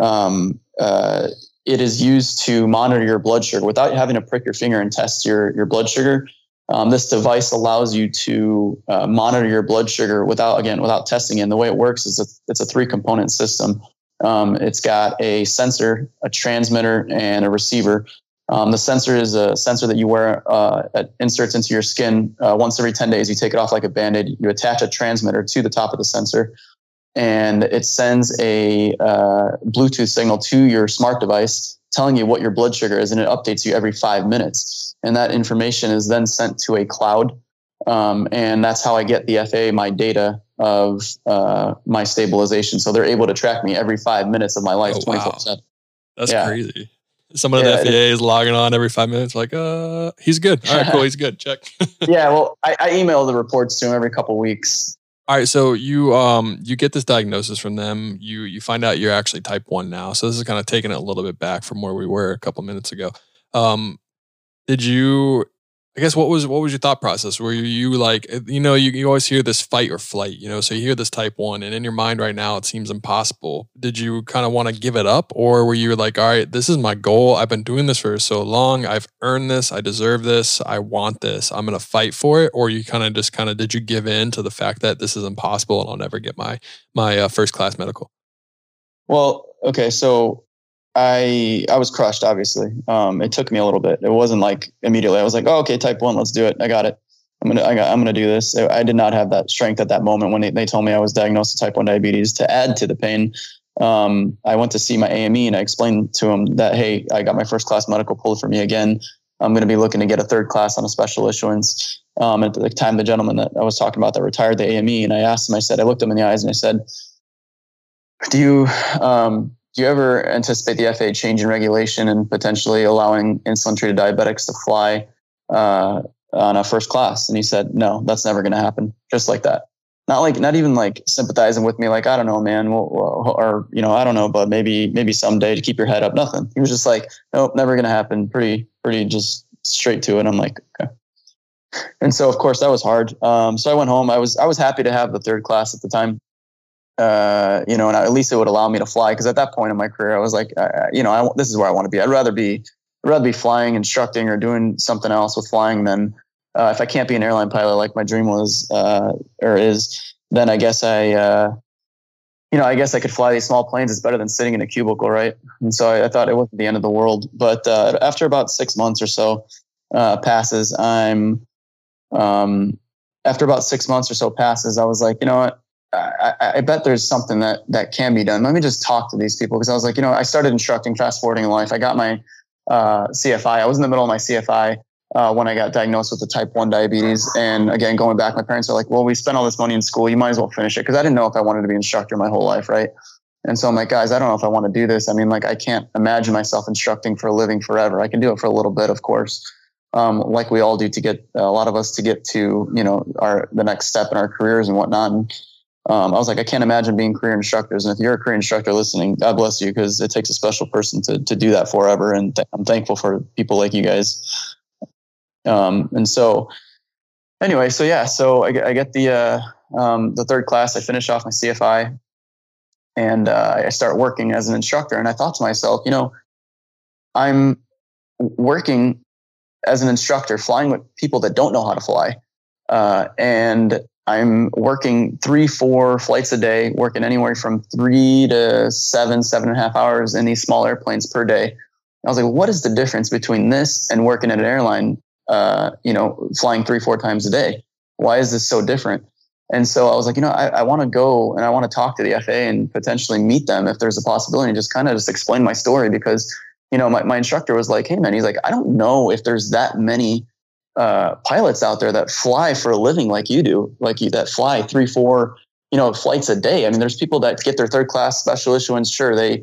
um, uh it is used to monitor your blood sugar without having to prick your finger and test your, your blood sugar. Um, this device allows you to uh, monitor your blood sugar without, again, without testing it. And the way it works is it's, it's a three-component system. Um, it's got a sensor, a transmitter, and a receiver. Um, the sensor is a sensor that you wear uh, that inserts into your skin uh, once every ten days. You take it off like a Band-Aid. You attach a transmitter to the top of the sensor, and it sends a uh, Bluetooth signal to your smart device telling you what your blood sugar is, and it updates you every five minutes. And that information is then sent to a cloud, um, and that's how I get the F A A my data of uh, my stabilization. So they're able to track me every five minutes of my life, oh, wow. twenty-four seven. That's yeah. crazy. Someone yeah, at the F A A is logging on every five minutes, like, uh, he's good. All right, cool. He's good. Check. yeah. Well, I, I email the reports to him every couple of weeks. All right. So you, um, you get this diagnosis from them. You, you find out you're actually type one now. So this is kind of taking it a little bit back from where we were a couple minutes ago. Um, did you, I guess, what was, what was your thought process? Were you, you like, you know, you, you always hear this fight or flight, you know, so you hear this type one and in your mind right now, it seems impossible. Did you kind of want to give it up, or were you like, all right, this is my goal. I've been doing this for so long. I've earned this. I deserve this. I want this. I'm going to fight for it. Or you kind of just kind of, did you give in to the fact that this is impossible and I'll never get my, my uh, first class medical? Well, okay. So I I was crushed, obviously. Um, it took me a little bit. It wasn't like immediately. I was like, oh, okay, type one, let's do it. I got it. I'm gonna I got, I'm gonna do this. I did not have that strength at that moment when they, they told me I was diagnosed with type one diabetes. To add to the pain, um, I went to see my A M E and I explained to him that, hey, I got my first class medical pulled for me again. I'm going to be looking to get a third class on a special issuance. Um, at the time, the gentleman that I was talking about that retired the A M E, and I asked him, I said, I looked him in the eyes and I said, do you... Um, Do you ever anticipate the F A A changing regulation and potentially allowing insulin-treated diabetics to fly uh, on a first class? And he said, no, that's never going to happen. Just like that. Not like, not even like sympathizing with me. Like, I don't know, man, we'll, we'll, or, you know, I don't know, but maybe, maybe someday, to keep your head up. Nothing. He was just like, nope, never going to happen. Pretty, pretty just straight to it. I'm like, okay. And so of course that was hard. Um, so I went home. I was, I was happy to have the third class at the time. Uh, you know, and at least it would allow me to fly. Cause at that point in my career, I was like, uh, you know, I, this is where I want to be. I'd rather be, I'd rather be flying, instructing, or doing something else with flying than, uh, if I can't be an airline pilot, like my dream was, uh, or is, then I guess I, uh, you know, I guess I could fly these small planes. It's better than sitting in a cubicle. Right. And so I, I thought it wasn't the end of the world, but, uh, after about six months or so, uh, passes, I'm, um, after about six months or so passes, I was like, you know what? I, I bet there's something that, that can be done. Let me just talk to these people. Cause I was like, you know, I started instructing, fast forwarding in life. I got my, uh, C F I. I was in the middle of my C F I, uh, when I got diagnosed with the type one diabetes. And again, going back, my parents are like, well, we spent all this money in school. You might as well finish it. Cause I didn't know if I wanted to be an instructor my whole life. Right. And so I'm like, guys, I don't know if I want to do this. I mean, like, I can't imagine myself instructing for a living forever. I can do it for a little bit, of course. Um, like we all do to get a lot of us to get to, you know, our, the next step in our careers and whatnot. And, Um, I was like, I can't imagine being career instructors. And if you're a career instructor listening, God bless you, because it takes a special person to to do that forever. And th- I'm thankful for people like you guys. Um, and so anyway, so yeah, so I, I get the uh, um, the third class. I finish off my C F I, and uh, I start working as an instructor. And I thought to myself, you know, I'm working as an instructor, flying with people that don't know how to fly, uh, and I'm working three, four flights a day, working anywhere from three to seven, seven and a half hours in these small airplanes per day. And I was like, what is the difference between this and working at an airline, uh, you know, flying three, four times a day? Why is this so different? And so I was like, you know, I, I want to go and I want to talk to the F A A and potentially meet them if there's a possibility, and just kind of just explain my story. Because, you know, my, my instructor was like, hey man, he's like, I don't know if there's that many uh, pilots out there that fly for a living like you do, like you, that fly three, four, you know, flights a day. I mean, there's people that get their third class special issuance. Sure. They,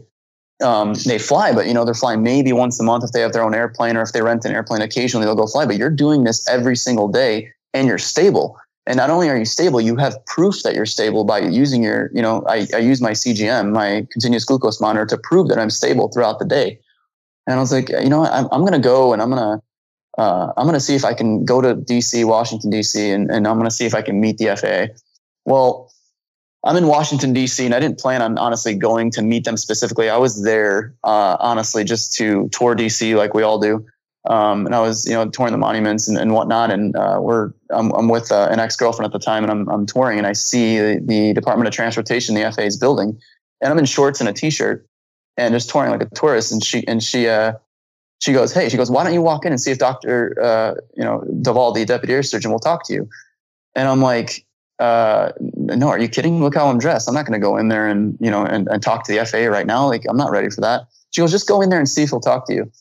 um, they fly, but you know, they're flying maybe once a month if they have their own airplane, or if they rent an airplane, occasionally they'll go fly, but you're doing this every single day and you're stable. And not only are you stable, you have proof that you're stable by using your, you know, I, I use my C G M, my continuous glucose monitor, to prove that I'm stable throughout the day. And I was like, you know, I'm, I'm going to go and I'm going to, Uh, I'm going to see if I can go to D C, Washington, D C, and, and I'm going to see if I can meet the F A A. Well, I'm in Washington, D C, and I didn't plan on honestly going to meet them specifically. I was there, uh, honestly, just to tour D C like we all do. Um, and I was, you know, touring the monuments and, and whatnot. And uh, we're, I'm, I'm with uh, an ex-girlfriend at the time, and I'm, I'm touring, and I see the, the Department of Transportation, the F A A's building, and I'm in shorts and a t-shirt and just touring like a tourist. And she, and she, uh, She goes, hey, she goes, why don't you walk in and see if Doctor Uh, you know, DeVall, the deputy air surgeon, will talk to you. And I'm like, uh, no, are you kidding? Look how I'm dressed. I'm not going to go in there and, you know, and, and talk to the F A A right now. Like, I'm not ready for that. She goes, just go in there and see if he'll talk to you.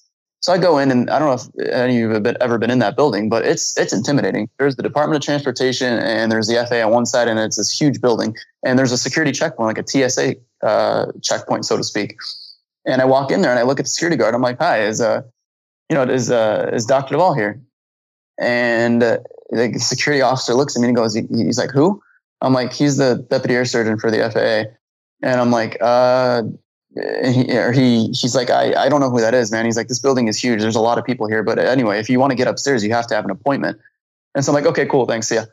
So I go in, and I don't know if any of you have been, ever been in that building, but it's it's intimidating. There's the Department of Transportation, and there's the F A A on one side, and it's this huge building. And there's a security checkpoint, like a T S A uh, checkpoint, so to speak. And I walk in there, and I look at the security guard. I'm like, hi, is uh, you know, is uh, is Doctor DeVall here? And uh, the security officer looks at me and goes, he's like, who? I'm like, he's the deputy air surgeon for the F A A. And I'm like, uh. And he, or he, he's like, I, I don't know who that is, man. He's like, this building is huge. There's a lot of people here. But anyway, if you want to get upstairs, you have to have an appointment. And so I'm like, okay, cool. Thanks. Yeah.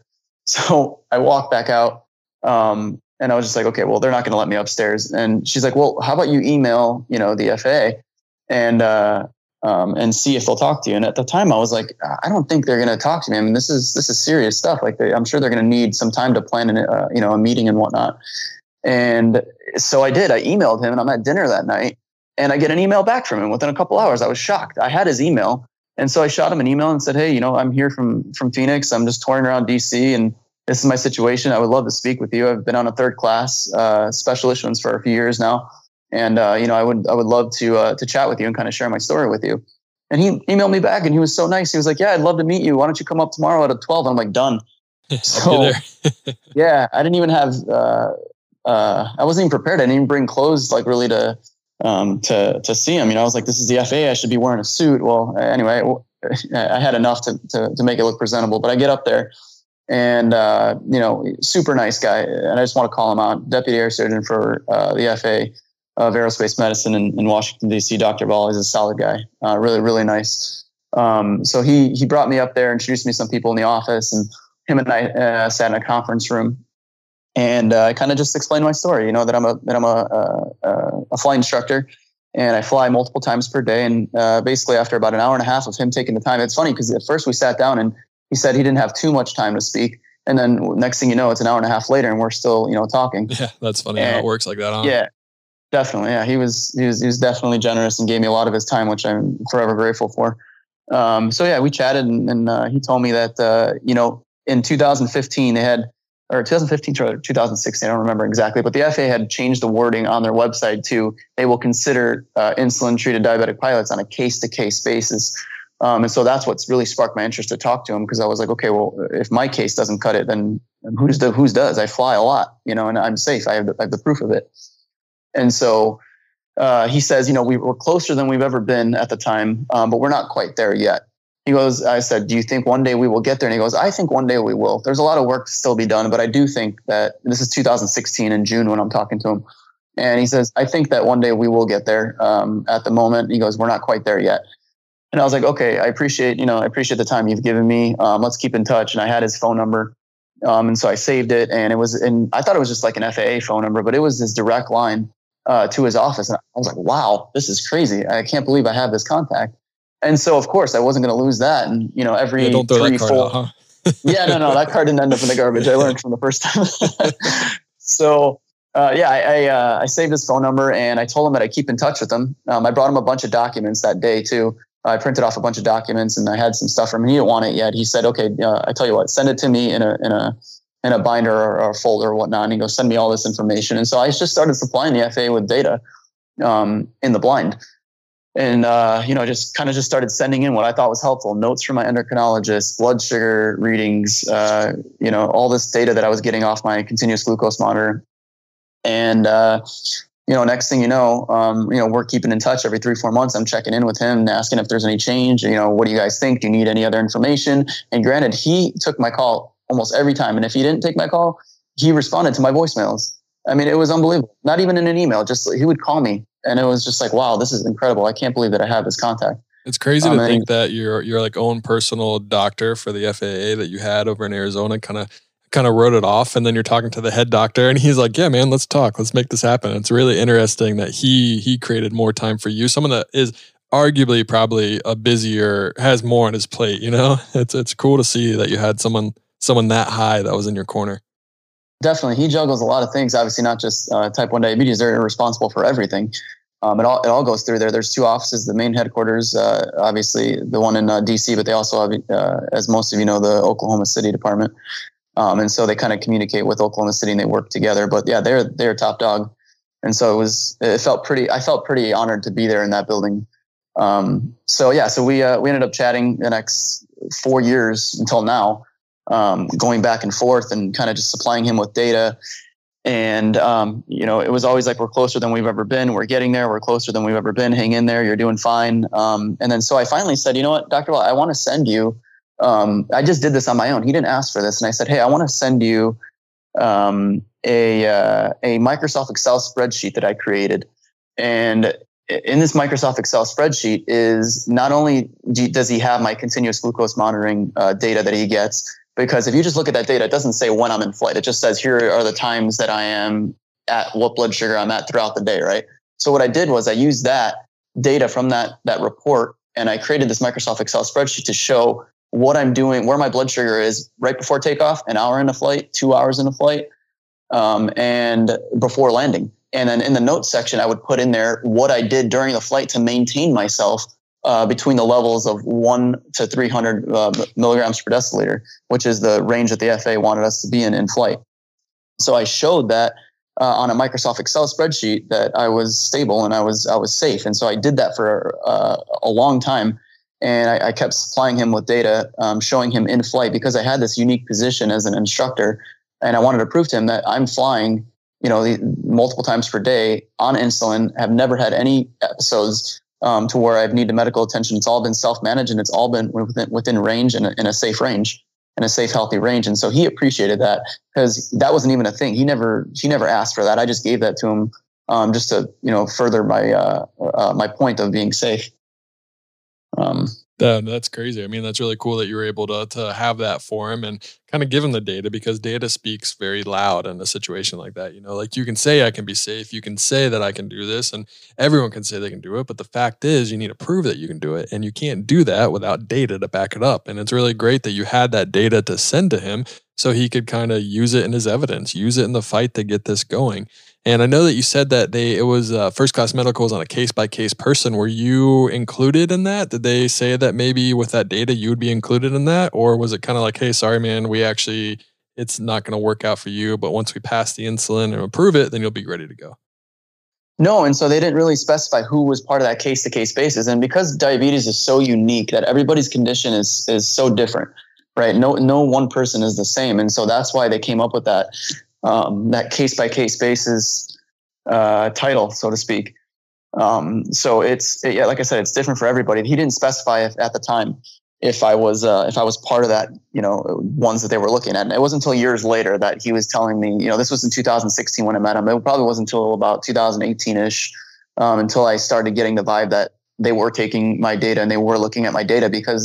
So I walked back out. Um, and I was just like, okay, well, they're not going to let me upstairs. And she's like, well, how about you email, you know, the F A A and, uh, um, and see if they'll talk to you. And at the time I was like, I don't think they're going to talk to me. I mean, this is, this is serious stuff. Like they, I'm sure they're going to need some time to plan an, uh, you know, a meeting and whatnot. And so I did, I emailed him, and I'm at dinner that night, and I get an email back from him within a couple hours. I was shocked. I had his email. And so I shot him an email and said, hey, you know, I'm here from, from Phoenix. I'm just touring around D C, and this is my situation. I would love to speak with you. I've been on a third class, uh, special issuance for a few years now. And, uh, you know, I would, I would love to, uh, to chat with you and kind of share my story with you. And he emailed me back, and he was so nice. He was like, yeah, I'd love to meet you. Why don't you come up tomorrow at a twelve? And I'm like, done. So yeah, I didn't even have, uh, Uh, I wasn't even prepared. I didn't even bring clothes, like really to, um, to, to see him. You know, I was like, this is the F A A. I should be wearing a suit. Well, anyway, I had enough to, to, to make it look presentable, but I get up there and, uh, you know, super nice guy. And I just want to call him out. Deputy air surgeon for, uh, the F A A of aerospace medicine in, in Washington, D C, Doctor Ball. He's a solid guy. Uh, really, really nice. Um, so he, he brought me up there, introduced me to some people in the office, and him and I, uh, sat in a conference room. And uh, I kind of just explained my story, you know, that I'm a that I'm a, a a flight instructor, and I fly multiple times per day. And uh, basically, after about an hour and a half of him taking the time, it's funny because at first we sat down and he said he didn't have too much time to speak, and then next thing you know, it's an hour and a half later, and we're still, you know, talking. Yeah, that's funny and how it works like that, huh? Yeah, definitely. Yeah, he was he was he was definitely generous and gave me a lot of his time, which I'm forever grateful for. Um, so yeah, we chatted, and, and uh, he told me that uh, you know, in two thousand fifteen they had. Or twenty fifteen or two thousand sixteen, I don't remember exactly, but the F A A had changed the wording on their website to, they will consider uh, insulin-treated diabetic pilots on a case-to-case basis. Um, and so that's what's really sparked my interest to talk to him, because I was like, okay, well, if my case doesn't cut it, then who's the, who's does? I fly a lot, you know, and I'm safe. I have the, I have the proof of it. And so uh, he says, you know, we were closer than we've ever been at the time, um, but we're not quite there yet. He goes, I said, do you think one day we will get there? And he goes, I think one day we will. There's a lot of work to still be done, but I do think that, this is two thousand sixteen in June when I'm talking to him. And he says, I think that one day we will get there. Um, at the moment, he goes, we're not quite there yet. And I was like, okay, I appreciate, you know, I appreciate the time you've given me. Um, let's keep in touch. And I had his phone number. Um, and so I saved it, and it was, and I thought it was just like an F A A phone number, but it was his direct line, uh, to his office. And I was like, wow, this is crazy. I can't believe I have this contact. And so, of course, I wasn't going to lose that. And, you know, every yeah, don't throw three, that card four, out, huh? yeah, no, no, that card didn't end up in the garbage. I learned from the first time. so, uh, yeah, I I, uh, I saved his phone number, and I told him that I keep in touch with him. Um, I brought him a bunch of documents that day too. I printed off a bunch of documents, and I had some stuff from him. He didn't want it yet. He said, "Okay, uh, I tell you what, send it to me in a in a in a binder or, or a folder or whatnot." And he goes, "Send me all this information." And so I just started supplying the F A A with data um, in the blind. And, uh, you know, just kind of just started sending in what I thought was helpful. Notes from my endocrinologist, blood sugar readings, uh, you know, all this data that I was getting off my continuous glucose monitor. And, uh, you know, next thing you know, um, you know, we're keeping in touch every three, four months. I'm checking in with him and asking if there's any change. You know, what do you guys think? Do you need any other information? And granted, he took my call almost every time. And if he didn't take my call, he responded to my voicemails. I mean, it was unbelievable. Not even in an email, just he would call me. And it was just like, wow, this is incredible. I can't believe that I have this contact. It's crazy um, to think that your your like own personal doctor for the F A A that you had over in Arizona kind of kind of wrote it off, and then you're talking to the head doctor, and he's like, "Yeah, man, let's talk. Let's make this happen." It's really interesting that he he created more time for you. Someone that is arguably probably a busier, has more on his plate. You know, it's it's cool to see that you had someone someone that high that was in your corner. Definitely. He juggles a lot of things, obviously, not just uh, type one diabetes. They're responsible for everything. Um, it all it all goes through there. There's two offices. The main headquarters, uh, obviously, the one in uh, D C, but they also have, uh, as most of you know, the Oklahoma City department. Um, and so they kind of communicate with Oklahoma City and they work together. But yeah, they're they're top dog. And so it was. It felt pretty. I felt pretty honored to be there in that building. Um, so yeah, so we uh, we ended up chatting the next four years until now, um, going back and forth and kind of just supplying him with data. And, um, you know, it was always like, we're closer than we've ever been. We're getting there. We're closer than we've ever been. Hang in there. You're doing fine. Um, and then so I finally said, you know what, Doctor Well, I want to send you. Um, I just did this on my own. He didn't ask for this. And I said, hey, I want to send you um, a uh, a Microsoft Excel spreadsheet that I created. And in this Microsoft Excel spreadsheet is not only do, does he have my continuous glucose monitoring uh, data that he gets, because if you just look at that data, it doesn't say when I'm in flight. It just says, here are the times that I am at, what blood sugar I'm at throughout the day, right? So what I did was I used that data from that that report, and I created this Microsoft Excel spreadsheet to show what I'm doing, where my blood sugar is right before takeoff, an hour into flight, two hours into flight, um, and before landing. And then in the notes section, I would put in there what I did during the flight to maintain myself Uh, between the levels of one to three hundred uh, milligrams per deciliter, which is the range that the F A A wanted us to be in in flight. So I showed that uh, on a Microsoft Excel spreadsheet that I was stable and I was I was safe. And so I did that for uh, a long time. And I, I kept supplying him with data, um, showing him in flight, because I had this unique position as an instructor. And I wanted to prove to him that I'm flying, you know, the, multiple times per day on insulin, have never had any episodes Um, to where I've needed medical attention. It's all been self-managed, and it's all been within, within range and in a safe range, in a safe, healthy range. And so he appreciated that, because that wasn't even a thing. He never he never asked for that. I just gave that to him um, just to you know further my uh, uh, my point of being safe. Um, yeah, that's crazy. I mean, that's really cool that you were able to to have that for him and kind of give him the data, because data speaks very loud in a situation like that. You know, like, you can say I can be safe, you can say that I can do this, and everyone can say they can do it. But the fact is, you need to prove that you can do it, and you can't do that without data to back it up. And it's really great that you had that data to send to him so he could kind of use it in his evidence, use it in the fight to get this going. And I know that you said that they it was uh, First Class Medical was on a case-by-case person. Were you included in that? Did they say that maybe with that data you would be included in that? Or was it kind of like, hey, sorry, man, we actually, it's not going to work out for you, but once we pass the insulin and approve it, then you'll be ready to go? No, and so they didn't really specify who was part of that case-to-case basis. And because diabetes is so unique that everybody's condition is is so different, right? No, no one person is the same. And so that's why they came up with that Um, that case-by-case basis uh, title, so to speak. Um, so it's it, yeah, like I said, it's different for everybody. He didn't specify if, at the time if I was uh, if I was part of that, you know, ones that they were looking at. And it wasn't until years later that he was telling me, you know, this was in two thousand sixteen when I met him. It probably wasn't until about two thousand eighteen-ish um, until I started getting the vibe that they were taking my data and they were looking at my data, because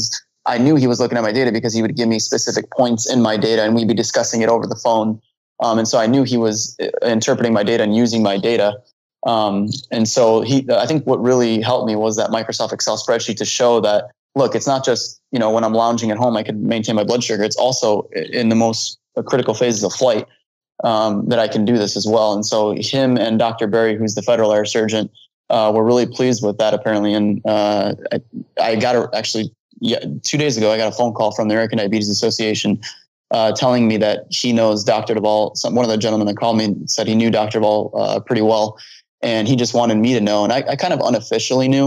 I knew he was looking at my data because he would give me specific points in my data and we'd be discussing it over the phone. Um, and so I knew he was interpreting my data and using my data. Um, and so he, I think what really helped me was that Microsoft Excel spreadsheet to show that, look, it's not just, you know, when I'm lounging at home, I can maintain my blood sugar. It's also in the most critical phases of flight um, that I can do this as well. And so him and Doctor Berry, who's the federal air surgeon, uh, were really pleased with that, apparently. And uh, I, I got a, actually yeah, two days ago, I got a phone call from the American Diabetes Association Uh, telling me that he knows Doctor DeVall. Some, one of the gentlemen that called me said he knew Doctor DeVall uh, pretty well, and he just wanted me to know. And I, I kind of unofficially knew,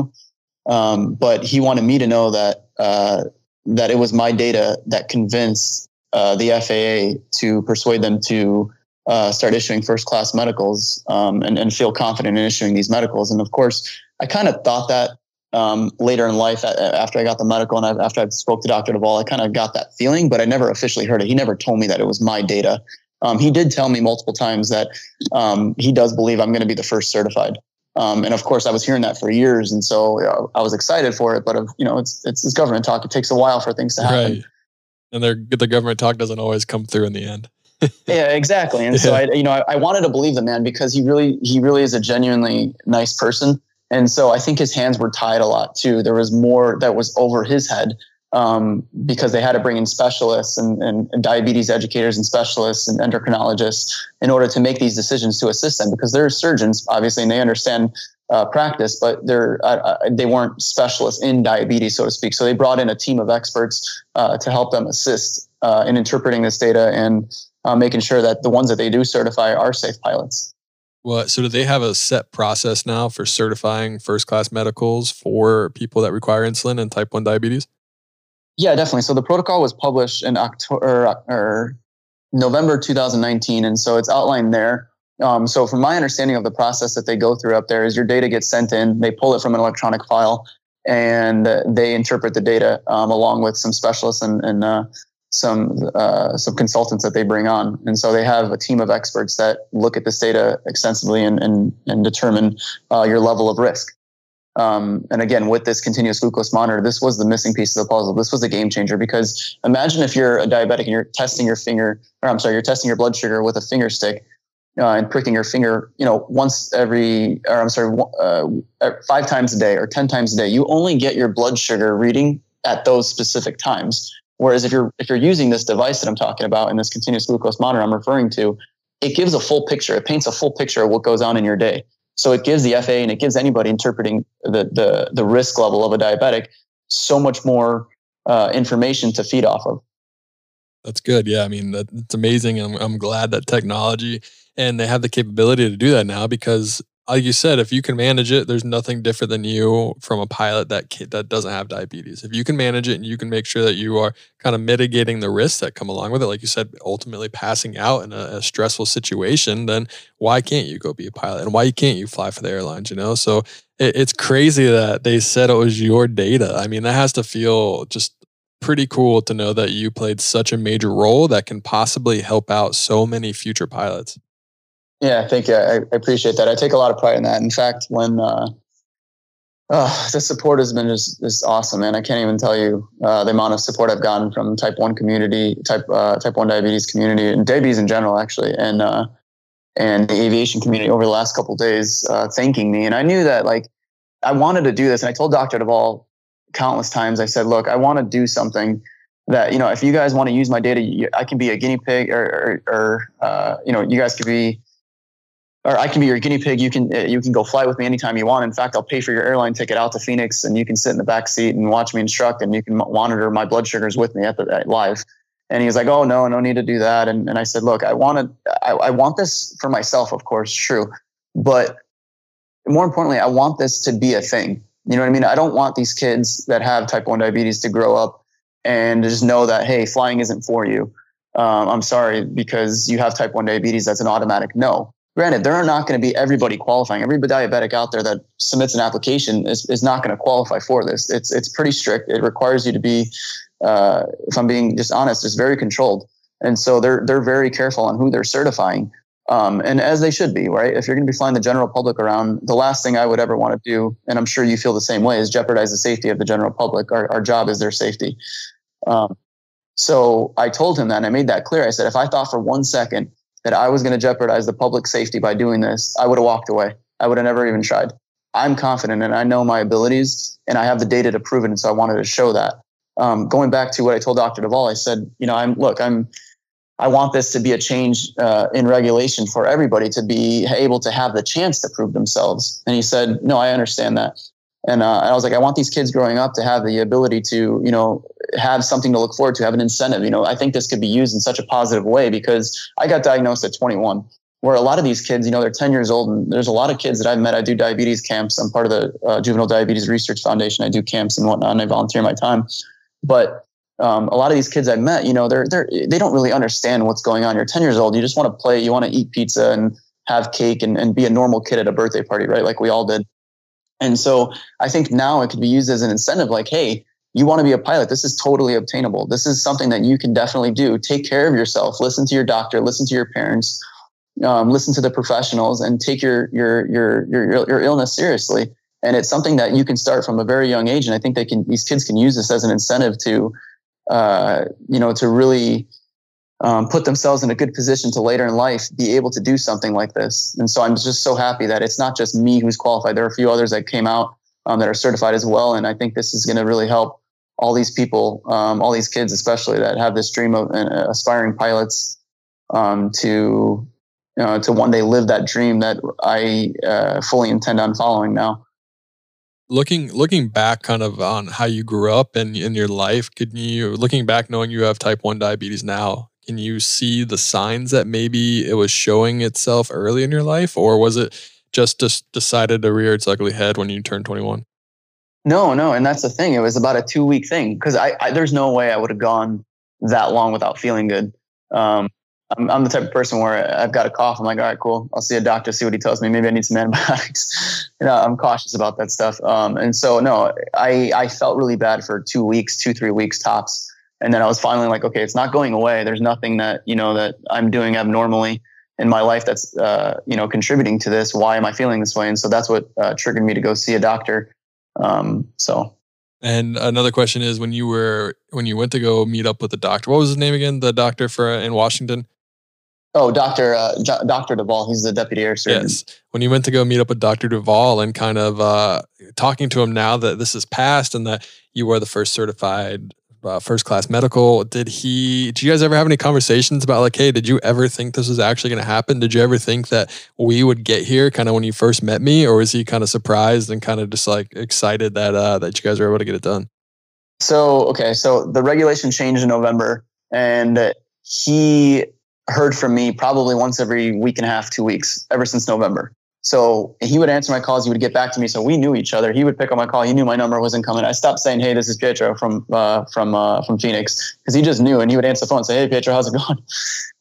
um, but he wanted me to know that uh, that it was my data that convinced uh, the F A A to persuade them to uh, start issuing first-class medicals um, and, and feel confident in issuing these medicals. And, of course, I kind of thought that Um, later in life, after I got the medical and after I spoke to Doctor DeVall, I kind of got that feeling, but I never officially heard it. He never told me that it was my data. Um, he did tell me multiple times that um, he does believe I'm going to be the first certified. Um, and of course, I was hearing that for years, and so uh, I was excited for it. But uh, you know, it's it's this government talk. It takes a while for things to happen, right? And their the government talk doesn't always come through in the end. Yeah, exactly. And yeah. so I, you know, I, I wanted to believe the man, because he really he really is a genuinely nice person. And so I think his hands were tied a lot too. There was more that was over his head um, because they had to bring in specialists and, and, and diabetes educators and specialists and endocrinologists in order to make these decisions to assist them, because they're surgeons, obviously, and they understand uh, practice, but they're uh, they weren't specialists in diabetes, so to speak. So they brought in a team of experts uh, to help them assist uh, in interpreting this data and uh, making sure that the ones that they do certify are safe pilots. Well, so do they have a set process now for certifying first-class medicals for people that require insulin and type one diabetes? Yeah, definitely. So the protocol was published in October or, or November two thousand nineteen, and so it's outlined there. Um, so from my understanding of the process that they go through up there is your data gets sent in, they pull it from an electronic file, and they interpret the data um, along with some specialists and, and uh, some uh, some consultants that they bring on. And so they have a team of experts that look at this data extensively and, and, and determine uh, your level of risk. Um, and again, with this continuous glucose monitor, this was the missing piece of the puzzle. This was the game changer, because imagine if you're a diabetic and you're testing your finger, or I'm sorry, you're testing your blood sugar with a finger stick uh, and pricking your finger, you know, once every, or I'm sorry, uh, five times a day or ten times a day. You only get your blood sugar reading at those specific times. Whereas if you're if you're using this device that I'm talking about and this continuous glucose monitor I'm referring to, it gives a full picture. It paints a full picture of what goes on in your day. So it gives the F A A and it gives anybody interpreting the the, the risk level of a diabetic so much more uh, information to feed off of. That's good. Yeah, I mean, that, it's amazing. I'm, I'm glad that technology, and they have the capability to do that now, because like you said, if you can manage it, there's nothing different than you from a pilot that kid that doesn't have diabetes. If you can manage it and you can make sure that you are kind of mitigating the risks that come along with it, like you said, ultimately passing out in a, a stressful situation, then why can't you go be a pilot? And why can't you fly for the airlines, you know? So it, it's crazy that they said it was your data. I mean, that has to feel just pretty cool to know that you played such a major role that can possibly help out so many future pilots. Yeah, thank you. I, I appreciate that. I take a lot of pride in that. In fact, when uh, uh, the support has been just, just awesome, man. I can't even tell you uh, the amount of support I've gotten from type one community, type uh, type one diabetes community, and diabetes in general, actually, and uh, and the aviation community over the last couple of days uh, thanking me. And I knew that, like, I wanted to do this, and I told Doctor DeVall countless times. I said, "Look, I want to do something that, you know, if you guys want to use my data, I can be a guinea pig, or or, or uh, you know, you guys could be." Or I can be your guinea pig. You can you can go fly with me anytime you want. In fact, I'll pay for your airline ticket out to Phoenix, and you can sit in the back seat and watch me instruct, and you can monitor my blood sugars with me at the at live. And he was like, "Oh no, no need to do that." And and I said, "Look, I want to. I, I want this for myself, of course, true, but more importantly, I want this to be a thing. You know what I mean? I don't want these kids that have type one diabetes to grow up and just know that, hey, flying isn't for you. Um, I'm sorry, because you have type one diabetes. That's an automatic no." Granted, there are not going to be everybody qualifying. Every diabetic out there that submits an application is, is not going to qualify for this. It's it's pretty strict. It requires you to be, uh, if I'm being just honest, it's very controlled. And so they're they're very careful on who they're certifying, um, and as they should be, right? If you're going to be flying the general public around, the last thing I would ever want to do, and I'm sure you feel the same way, is jeopardize the safety of the general public. Our, our job is their safety. Um, so I told him that, and I made that clear. I said, if I thought for one second that I was going to jeopardize the public safety by doing this, I would have walked away. I would have never even tried. I'm confident, and I know my abilities, and I have the data to prove it. And so I wanted to show that. Um, going back to what I told Doctor DeVall, I said, you know, I'm look, I'm, I want this to be a change uh, in regulation for everybody to be able to have the chance to prove themselves. And he said, no, I understand that. And uh, I was like, I want these kids growing up to have the ability to, you know, have something to look forward to, have an incentive. You know, I think this could be used in such a positive way, because I got diagnosed at twenty-one, where a lot of these kids, you know, they're ten years old. And there's a lot of kids that I've met. I do diabetes camps. I'm part of the uh, Juvenile Diabetes Research Foundation. I do camps and whatnot, and I volunteer my time. But um, a lot of these kids I met, you know, they're, they're, they don't really understand what's going on. You're ten years old. You just want to play. You want to eat pizza and have cake and, and be a normal kid at a birthday party, right? Like we all did. And so I think now it could be used as an incentive, like, hey, you want to be a pilot. This is totally obtainable. This is something that you can definitely do. Take care of yourself. Listen to your doctor. Listen to your parents. Um, listen to the professionals, and take your, your your your your illness seriously. And it's something that you can start from a very young age. And I think they can these kids can use this as an incentive to, uh, you know, to really um, put themselves in a good position to later in life be able to do something like this. And so I'm just so happy that it's not just me who's qualified. There are a few others that came out um, that are certified as well. And I think this is going to really help all these people, um, all these kids, especially that have this dream of uh, aspiring pilots, um, to you know, to one day live that dream that I uh, fully intend on following now. Looking looking back kind of on how you grew up and in your life, could you, looking back knowing you have type one diabetes now, can you see the signs that maybe it was showing itself early in your life? Or was it just just decided to rear its ugly head when you turned twenty-one? No, no. And that's the thing. It was about a two-week thing because I, I there's no way I would have gone that long without feeling good. Um, I'm, I'm the type of person where I've got a cough. I'm like, all right, cool. I'll see a doctor, see what he tells me. Maybe I need some antibiotics. You know, I'm cautious about that stuff. Um, and so, no, I, I felt really bad for two weeks, two, three weeks tops. And then I was finally like, okay, it's not going away. There's nothing that, you know, that I'm doing abnormally in my life that's, uh, you know, contributing to this. Why am I feeling this way? And so that's what uh, triggered me to go see a doctor. Um, so. And another question is when you were, when you went to go meet up with the doctor, what was his name again? The doctor for uh, in Washington? Oh, Doctor Uh, J- Doctor DeVall. He's the deputy air surgeon. Yes. When you went to go meet up with Doctor DeVall and kind of uh, talking to him now that this is past and that you are the first certified uh, first class medical, did he, did you guys ever have any conversations about like, hey, did you ever think this was actually going to happen? Did you ever think that we would get here kind of when you first met me? Or was he kind of surprised and kind of just like excited that, uh, that you guys were able to get it done? So, okay. So the regulation changed in November and he heard from me probably once every week and a half, two weeks, ever since November. So he would answer my calls. He would get back to me. So we knew each other. He would pick up my call. He knew my number wasn't coming. I stopped saying, hey, this is Pietro from uh, from uh, from Phoenix, because he just knew. And he would answer the phone and say, hey, Pietro, how's it going?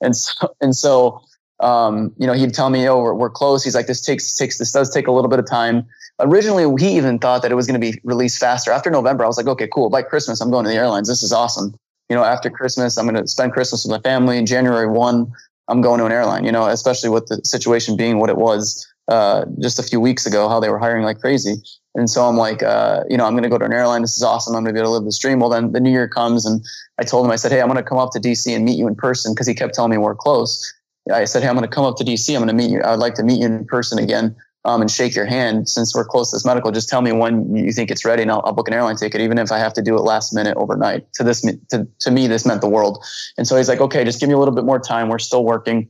And so, and so um, you know, he'd tell me, oh, we're, we're close. He's like, this takes takes this does take a little bit of time. Originally, he even thought that it was going to be released faster. After November, I was like, okay, cool. By Christmas, I'm going to the airlines. This is awesome. You know, after Christmas, I'm going to spend Christmas with my family. January first, I'm going to an airline, you know, especially with the situation being what it was. Uh, just a few weeks ago, how they were hiring like crazy. And so I'm like, uh, you know, I'm going to go to an airline. This is awesome. I'm going to be able to live this dream. Well, then the new year comes and I told him, I said, hey, I'm going to come up to D C and meet you in person, because he kept telling me we're close. I said, hey, I'm going to come up to D C. I'm going to meet you. I would like to meet you in person again um, and shake your hand. Since we're close to this medical, just tell me when you think it's ready and I'll, I'll book an airline ticket, even if I have to do it last minute overnight. To this, to, to me, this meant the world. And so he's like, okay, just give me a little bit more time. We're still working.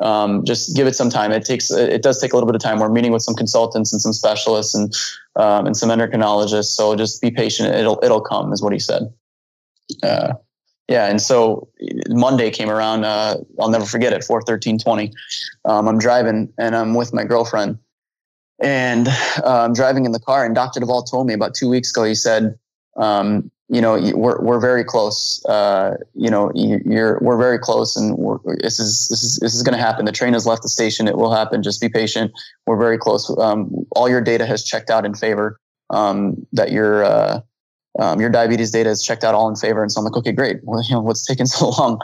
Um, just give it some time. It takes, it does take a little bit of time. We're meeting with some consultants and some specialists and, um, and some endocrinologists. So just be patient. It'll, it'll come is what he said. Uh, yeah. And so Monday came around, uh, I'll never forget it. four thirteen twenty. Um, I'm driving and I'm with my girlfriend and, uh, I'm driving in the car, and Doctor DeVall told me about two weeks ago, he said, um, you know, we're, we're very close. Uh, you know, you're, we're very close, and we're, this is, this is, this is going to happen. The train has left the station. It will happen. Just be patient. We're very close. Um, all your data has checked out in favor, um, that your, uh, um, your diabetes data has checked out all in favor. And so I'm like, okay, great. Well, you know, what's taking so long?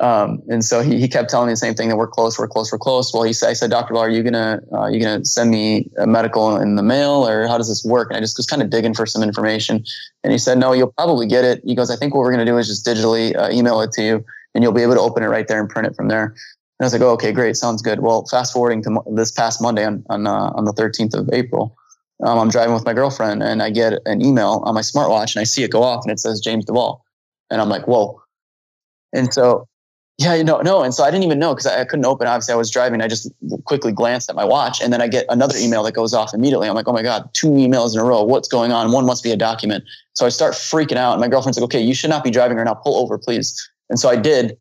Um, and so he, he kept telling me the same thing, that we're close, we're close, we're close. Well, he said, I said, Doctor Law, are you gonna, uh, you gonna send me a medical in the mail, or how does this work? And I just was kind of digging for some information. And he said, no, you'll probably get it. He goes, I think what we're gonna do is just digitally uh, email it to you, and you'll be able to open it right there and print it from there. And I was like, oh, okay, great, sounds good. Well, fast forwarding to mo- this past Monday on on, uh, on the thirteenth of April, um, I'm driving with my girlfriend, and I get an email on my smartwatch, and I see it go off, and it says James Duvall, and I'm like, whoa. And so. Yeah, you know, no. And so I didn't even know, because I, I couldn't open. Obviously, I was driving. I just quickly glanced at my watch, and then I get another email that goes off immediately. I'm like, oh my God, two emails in a row. What's going on? One must be a document. So I start freaking out. And my girlfriend's like, okay, you should not be driving right now. Pull over, please. And so I did.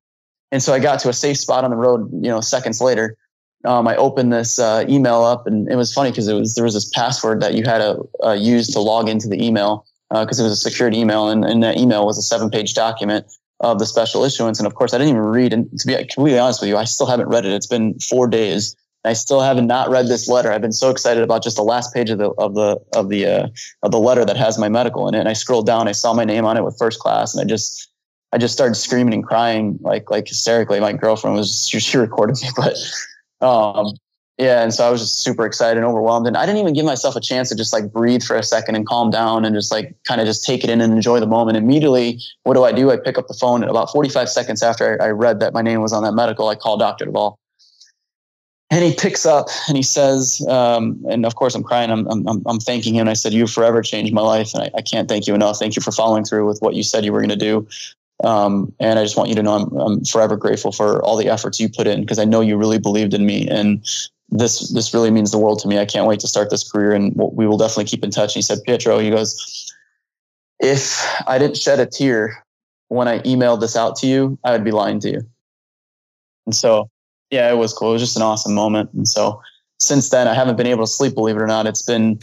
And so I got to a safe spot on the road, you know, seconds later. Um, I opened this uh, email up, and it was funny because it was, there was this password that you had to uh, use to log into the email, because uh, it was a secured email. And, and that email was a seven page document of the special issuance. And of course I didn't even read. And to be completely honest with you, I still haven't read it. It's been four days. I still have not read this letter. I've been so excited about just the last page of the, of the, of the, uh, of the letter that has my medical in it. And I scrolled down, I saw my name on it with first class. And I just, I just started screaming and crying, like, like hysterically. My girlfriend was, she, she recorded me, but, um, yeah. And so I was just super excited and overwhelmed. And I didn't even give myself a chance to just like breathe for a second and calm down and just like kind of just take it in and enjoy the moment. Immediately, what do I do? I pick up the phone, and about forty-five seconds after I read that my name was on that medical, I call Doctor DeVall. And he picks up and he says, um, and of course I'm crying. I'm, I'm, I'm thanking him. And I said, you forever changed my life. And I, I can't thank you enough. Thank you for following through with what you said you were going to do. Um, and I just want you to know I'm, I'm forever grateful for all the efforts you put in, because I know you really believed in me, and this this really means the world to me. I can't wait to start this career, and we will definitely keep in touch. And he said, Pietro, he goes, if I didn't shed a tear when I emailed this out to you, I would be lying to you. And so, yeah, it was cool. It was just an awesome moment. And so since then, I haven't been able to sleep, believe it or not. It's been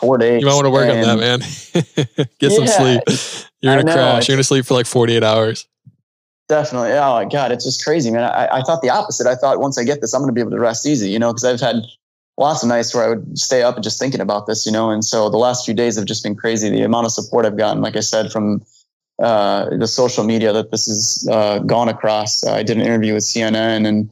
four days. You might want to work and, on that, man. Get yeah, some sleep. You're going to crash. You're going to sleep for like forty-eight hours. Definitely. Oh, my God. It's just crazy, man. I, I thought the opposite. I thought once I get this, I'm going to be able to rest easy, you know, because I've had lots of nights where I would stay up and just thinking about this, you know. And so the last few days have just been crazy. The amount of support I've gotten, like I said, from uh, the social media that this has uh, gone across. Uh, I did an interview with C N N and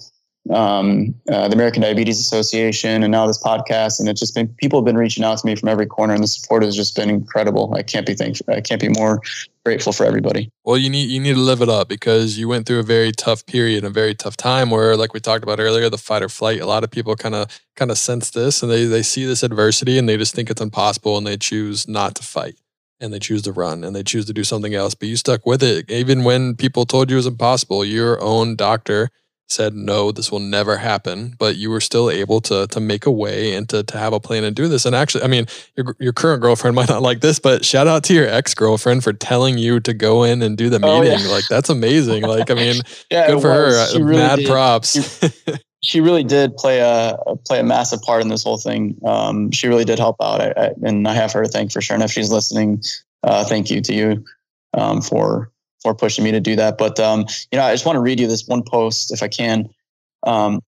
um, uh, the American Diabetes Association, and now this podcast. And it's just been, people have been reaching out to me from every corner, and the support has just been incredible. I can't be thankful. I can't be more grateful for everybody. Well, you need, you need to live it up, because you went through a very tough period, a very tough time where, like we talked about earlier, the fight or flight, a lot of people kind of, kind of sense this, and they, they see this adversity and they just think it's impossible, and they choose not to fight, and they choose to run, and they choose to do something else, but you stuck with it. Even when people told you it was impossible, your own doctor said, no, this will never happen, but you were still able to to make a way and to to have a plan and do this. And actually, I mean, your your current girlfriend might not like this, but shout out to your ex-girlfriend for telling you to go in and do the meeting. Oh, yeah. Like, that's amazing. Like, I mean, yeah, good for her. She really Mad did. Props. She, she really did play a play a massive part in this whole thing. Um, she really did help out, I, I, and I have her to thank for sure. And if she's listening, uh, thank you to you um, for. for pushing me to do that. But, um, you know, I just want to read you this one post if I can. Um,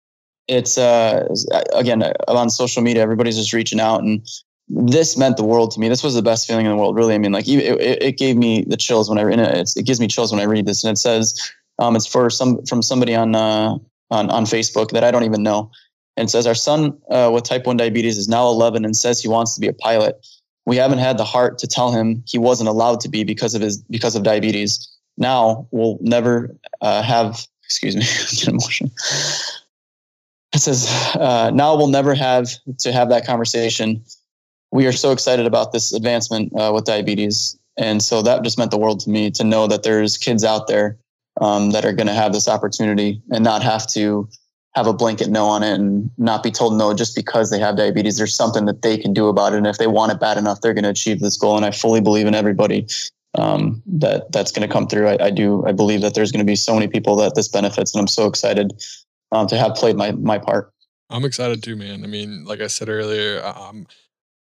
it's, uh, again, on social media, everybody's just reaching out, and this meant the world to me. This was the best feeling in the world, really. I mean, like, it, it gave me the chills when I read it. It gives me chills when I read this. And it says, um, it's for some, from somebody on, uh, on, on Facebook that I don't even know. And it says, our son, uh, with type one diabetes is now eleven and says he wants to be a pilot. We haven't had the heart to tell him he wasn't allowed to be because of his, because of diabetes. Now we'll never uh, have, excuse me, get emotional. It says, uh, now we'll never have to have that conversation. We are so excited about this advancement uh, with diabetes. And so that just meant the world to me, to know that there's kids out there um, that are going to have this opportunity and not have to have a blanket no on it and not be told no just because they have diabetes. There's something that they can do about it. And if they want it bad enough, they're going to achieve this goal. And I fully believe in everybody um that that's going to come through. I, I do I believe that there's going to be so many people that this benefits, and I'm so excited um to have played my my part. I'm excited too, man. I mean, like I said earlier, um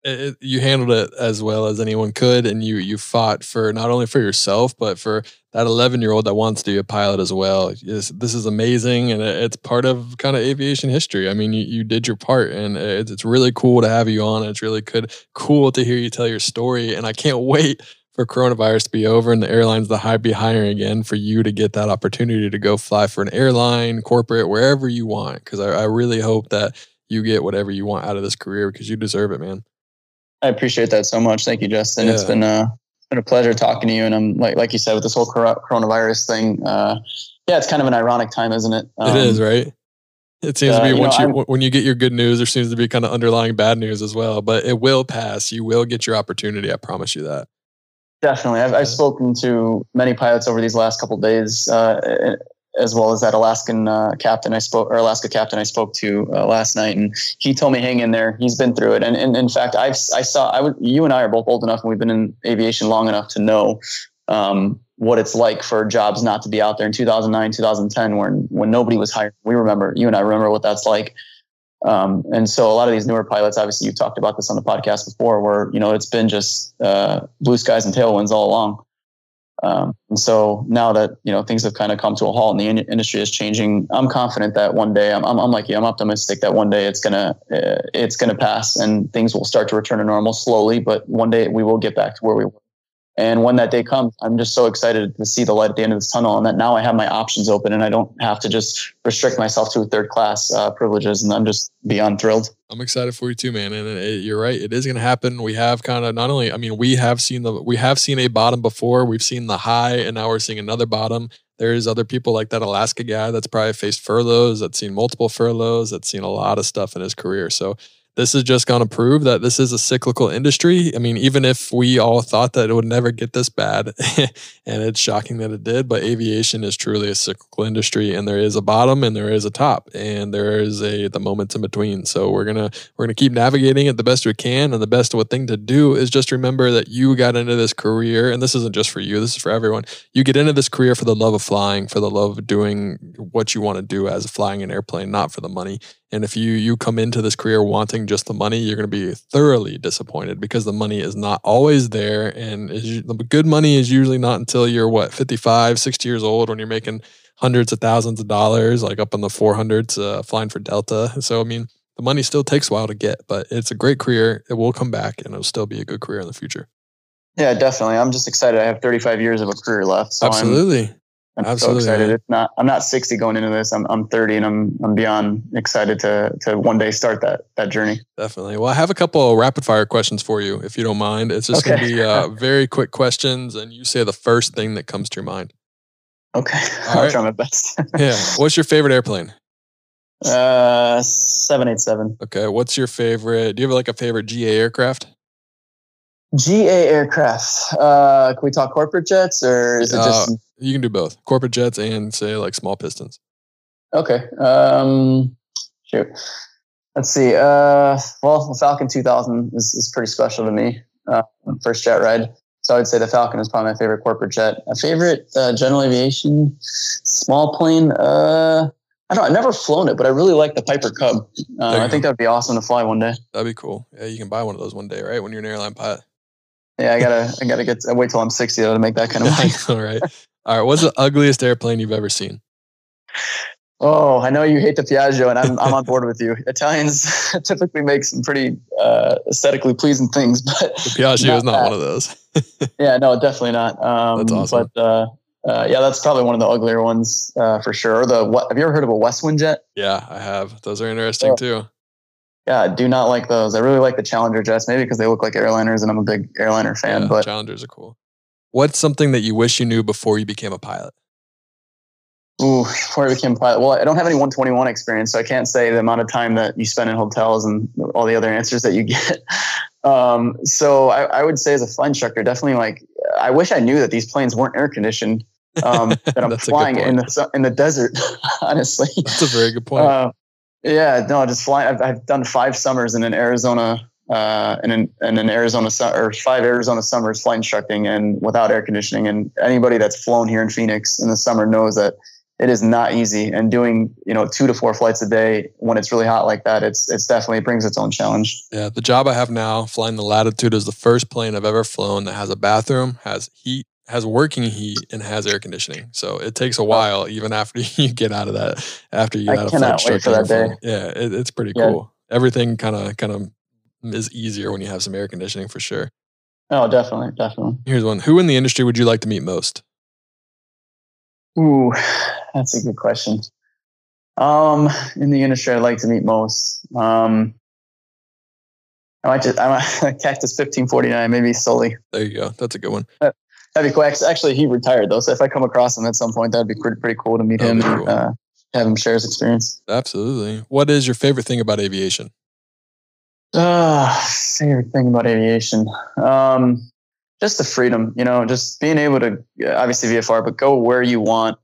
it, it, you handled it as well as anyone could, and you you fought for not only for yourself but for that eleven year old that wants to be a pilot as well. This, this is amazing, and it, it's part of kind of aviation history. I mean, you, you did your part, and it, it's really cool to have you on. It's really good cool to hear you tell your story, and I can't wait for coronavirus to be over and the airlines to high be hiring again, for you to get that opportunity to go fly for an airline, corporate, wherever you want. Because I, I really hope that you get whatever you want out of this career, because you deserve it, man. I appreciate that so much. Thank you, Justin. Yeah. It's been a, it's been a pleasure talking to you. And I'm like, like you said, with this whole coronavirus thing, uh, yeah, it's kind of an ironic time, isn't it? Um, it is, right? It seems uh, to be you once know, you, when you get your good news, there seems to be kind of underlying bad news as well, but it will pass. You will get your opportunity. I promise you that. Definitely. I've, I've spoken to many pilots over these last couple of days, uh, as well as that Alaskan uh, captain I spoke, or Alaska captain I spoke to uh, last night, and he told me hang in there. He's been through it, and, and in fact, I've I saw I would, you and I are both old enough, and we've been in aviation long enough to know um, what it's like for jobs not to be out there. In two thousand nine, two thousand ten, when when nobody was hired, we remember. You and I remember what that's like. Um, and so a lot of these newer pilots, obviously you've talked about this on the podcast before, where, you know, it's been just, uh, blue skies and tailwinds all along. Um, and so now that, you know, things have kind of come to a halt and the in- industry is changing, I'm confident that one day I'm, I'm, I'm like, yeah, I'm optimistic that one day it's gonna, uh, it's gonna pass and things will start to return to normal slowly, but one day we will get back to where we were. And when that day comes, I'm just so excited to see the light at the end of this tunnel, and that now I have my options open and I don't have to just restrict myself to third class uh, privileges. And I'm just beyond thrilled. I'm excited for you too, man. And it, it, you're right. It is going to happen. We have kind of not only, I mean, we have seen the, we have seen a bottom before, we've seen the high, and now we're seeing another bottom. There's other people like that Alaska guy that's probably faced furloughs, that's seen multiple furloughs, that's seen a lot of stuff in his career. So this is just going to prove that this is a cyclical industry. I mean, even if we all thought that it would never get this bad, and it's shocking that it did, but aviation is truly a cyclical industry, and there is a bottom and there is a top, and there is a the moments in between. So we're gonna we're gonna keep navigating it the best we can, and the best thing to do is just remember that you got into this career, and this isn't just for you, this is for everyone. You get into this career for the love of flying, for the love of doing what you want to do as flying an airplane, not for the money. And if you you come into this career wanting just the money, you're going to be thoroughly disappointed, because the money is not always there. And is, the good money is usually not until you're, what, fifty-five, sixty years old, when you're making hundreds of thousands of dollars, like up in the four hundreds, uh, flying for Delta. So, I mean, the money still takes a while to get, but it's a great career. It will come back, and it'll still be a good career in the future. Yeah, definitely. I'm just excited. I have thirty-five years of a career left. So Absolutely. I'm- I'm Absolutely. so excited. It's not, I'm not sixty going into this. I'm I'm thirty, and I'm I'm beyond excited to to one day start that that journey. Definitely. Well, I have a couple of rapid fire questions for you, if you don't mind. It's just okay. going to be uh, very quick questions, and you say the first thing that comes to your mind. Okay. All I'll right. try my best. Yeah. What's your favorite airplane? Uh, seven eighty-seven. Okay. What's your favorite? Do you have like a favorite G A aircraft? G A aircraft. Uh, can we talk corporate jets, or is it just? Uh, you can do both corporate jets and say like small pistons. Okay. Um, shoot. Let's see. Uh, well, the Falcon two thousand is, is pretty special to me. Uh, first jet ride. So I'd say the Falcon is probably my favorite corporate jet. A favorite uh, general aviation small plane. Uh, I don't know. I've never flown it, but I really like the Piper Cub. Uh, I think that'd be awesome to fly one day. That'd be cool. Yeah, you can buy one of those one day, right? When you're an airline pilot. Yeah, I gotta, I gotta get. I wait till I'm sixty though to make that kind of money. All right, all right. What's the ugliest airplane you've ever seen? Oh, I know you hate the Piaggio, and I'm, I'm on board with you. Italians typically make some pretty uh, aesthetically pleasing things, but the Piaggio not is not that. One of those. Yeah, no, definitely not. Um, that's awesome. But uh, uh, yeah, that's probably one of the uglier ones uh, for sure. Or the what? Have you ever heard of a Westwind jet? Yeah, I have. Those are interesting oh. too. Yeah, I do not like those. I really like the Challenger jets, maybe because they look like airliners, and I'm a big airliner fan. Yeah, but Challengers are cool. What's something that you wish you knew before you became a pilot? Ooh, before I became a pilot? Well, I don't have any one twenty-one experience, so I can't say the amount of time that you spend in hotels and all the other answers that you get. Um, so I, I would say as a flight instructor, definitely like, I wish I knew that these planes weren't air conditioned, um, that I'm flying in the, in the desert, honestly. That's a very good point. Uh, Yeah, no, just flying. I've, I've done five summers in an Arizona, uh, in an, in an Arizona, su- or five Arizona summers flight instructing and without air conditioning. And anybody that's flown here in Phoenix in the summer knows that it is not easy. And doing, you know, two to four flights a day when it's really hot like that, it's it's definitely brings its own challenge. Yeah, the job I have now, flying the Latitude, is the first plane I've ever flown that has a bathroom, has heat, has working heat, and has air conditioning. So it takes a while, even after you get out of that, after you get I out of flight instructor. I cannot wait for that day. Yeah, it, it's pretty yeah. cool. Everything kind of kind of is easier when you have some air conditioning, for sure. Oh, definitely, definitely. Here's one. Who in the industry would you like to meet most? Ooh, that's a good question. Um, in the industry I'd like to meet most. Um, I might just, I'm a Cactus fifteen forty-nine, maybe Sully. There you go. That's a good one. Uh, That'd be cool. Actually, he retired though, so if I come across him at some point, that'd be pretty, pretty cool to meet that'd him cool. and uh, have him share his experience. Absolutely. What is your favorite thing about aviation? Uh, favorite thing about aviation? Um, just the freedom, you know, just being able to, obviously V F R, but go where you want,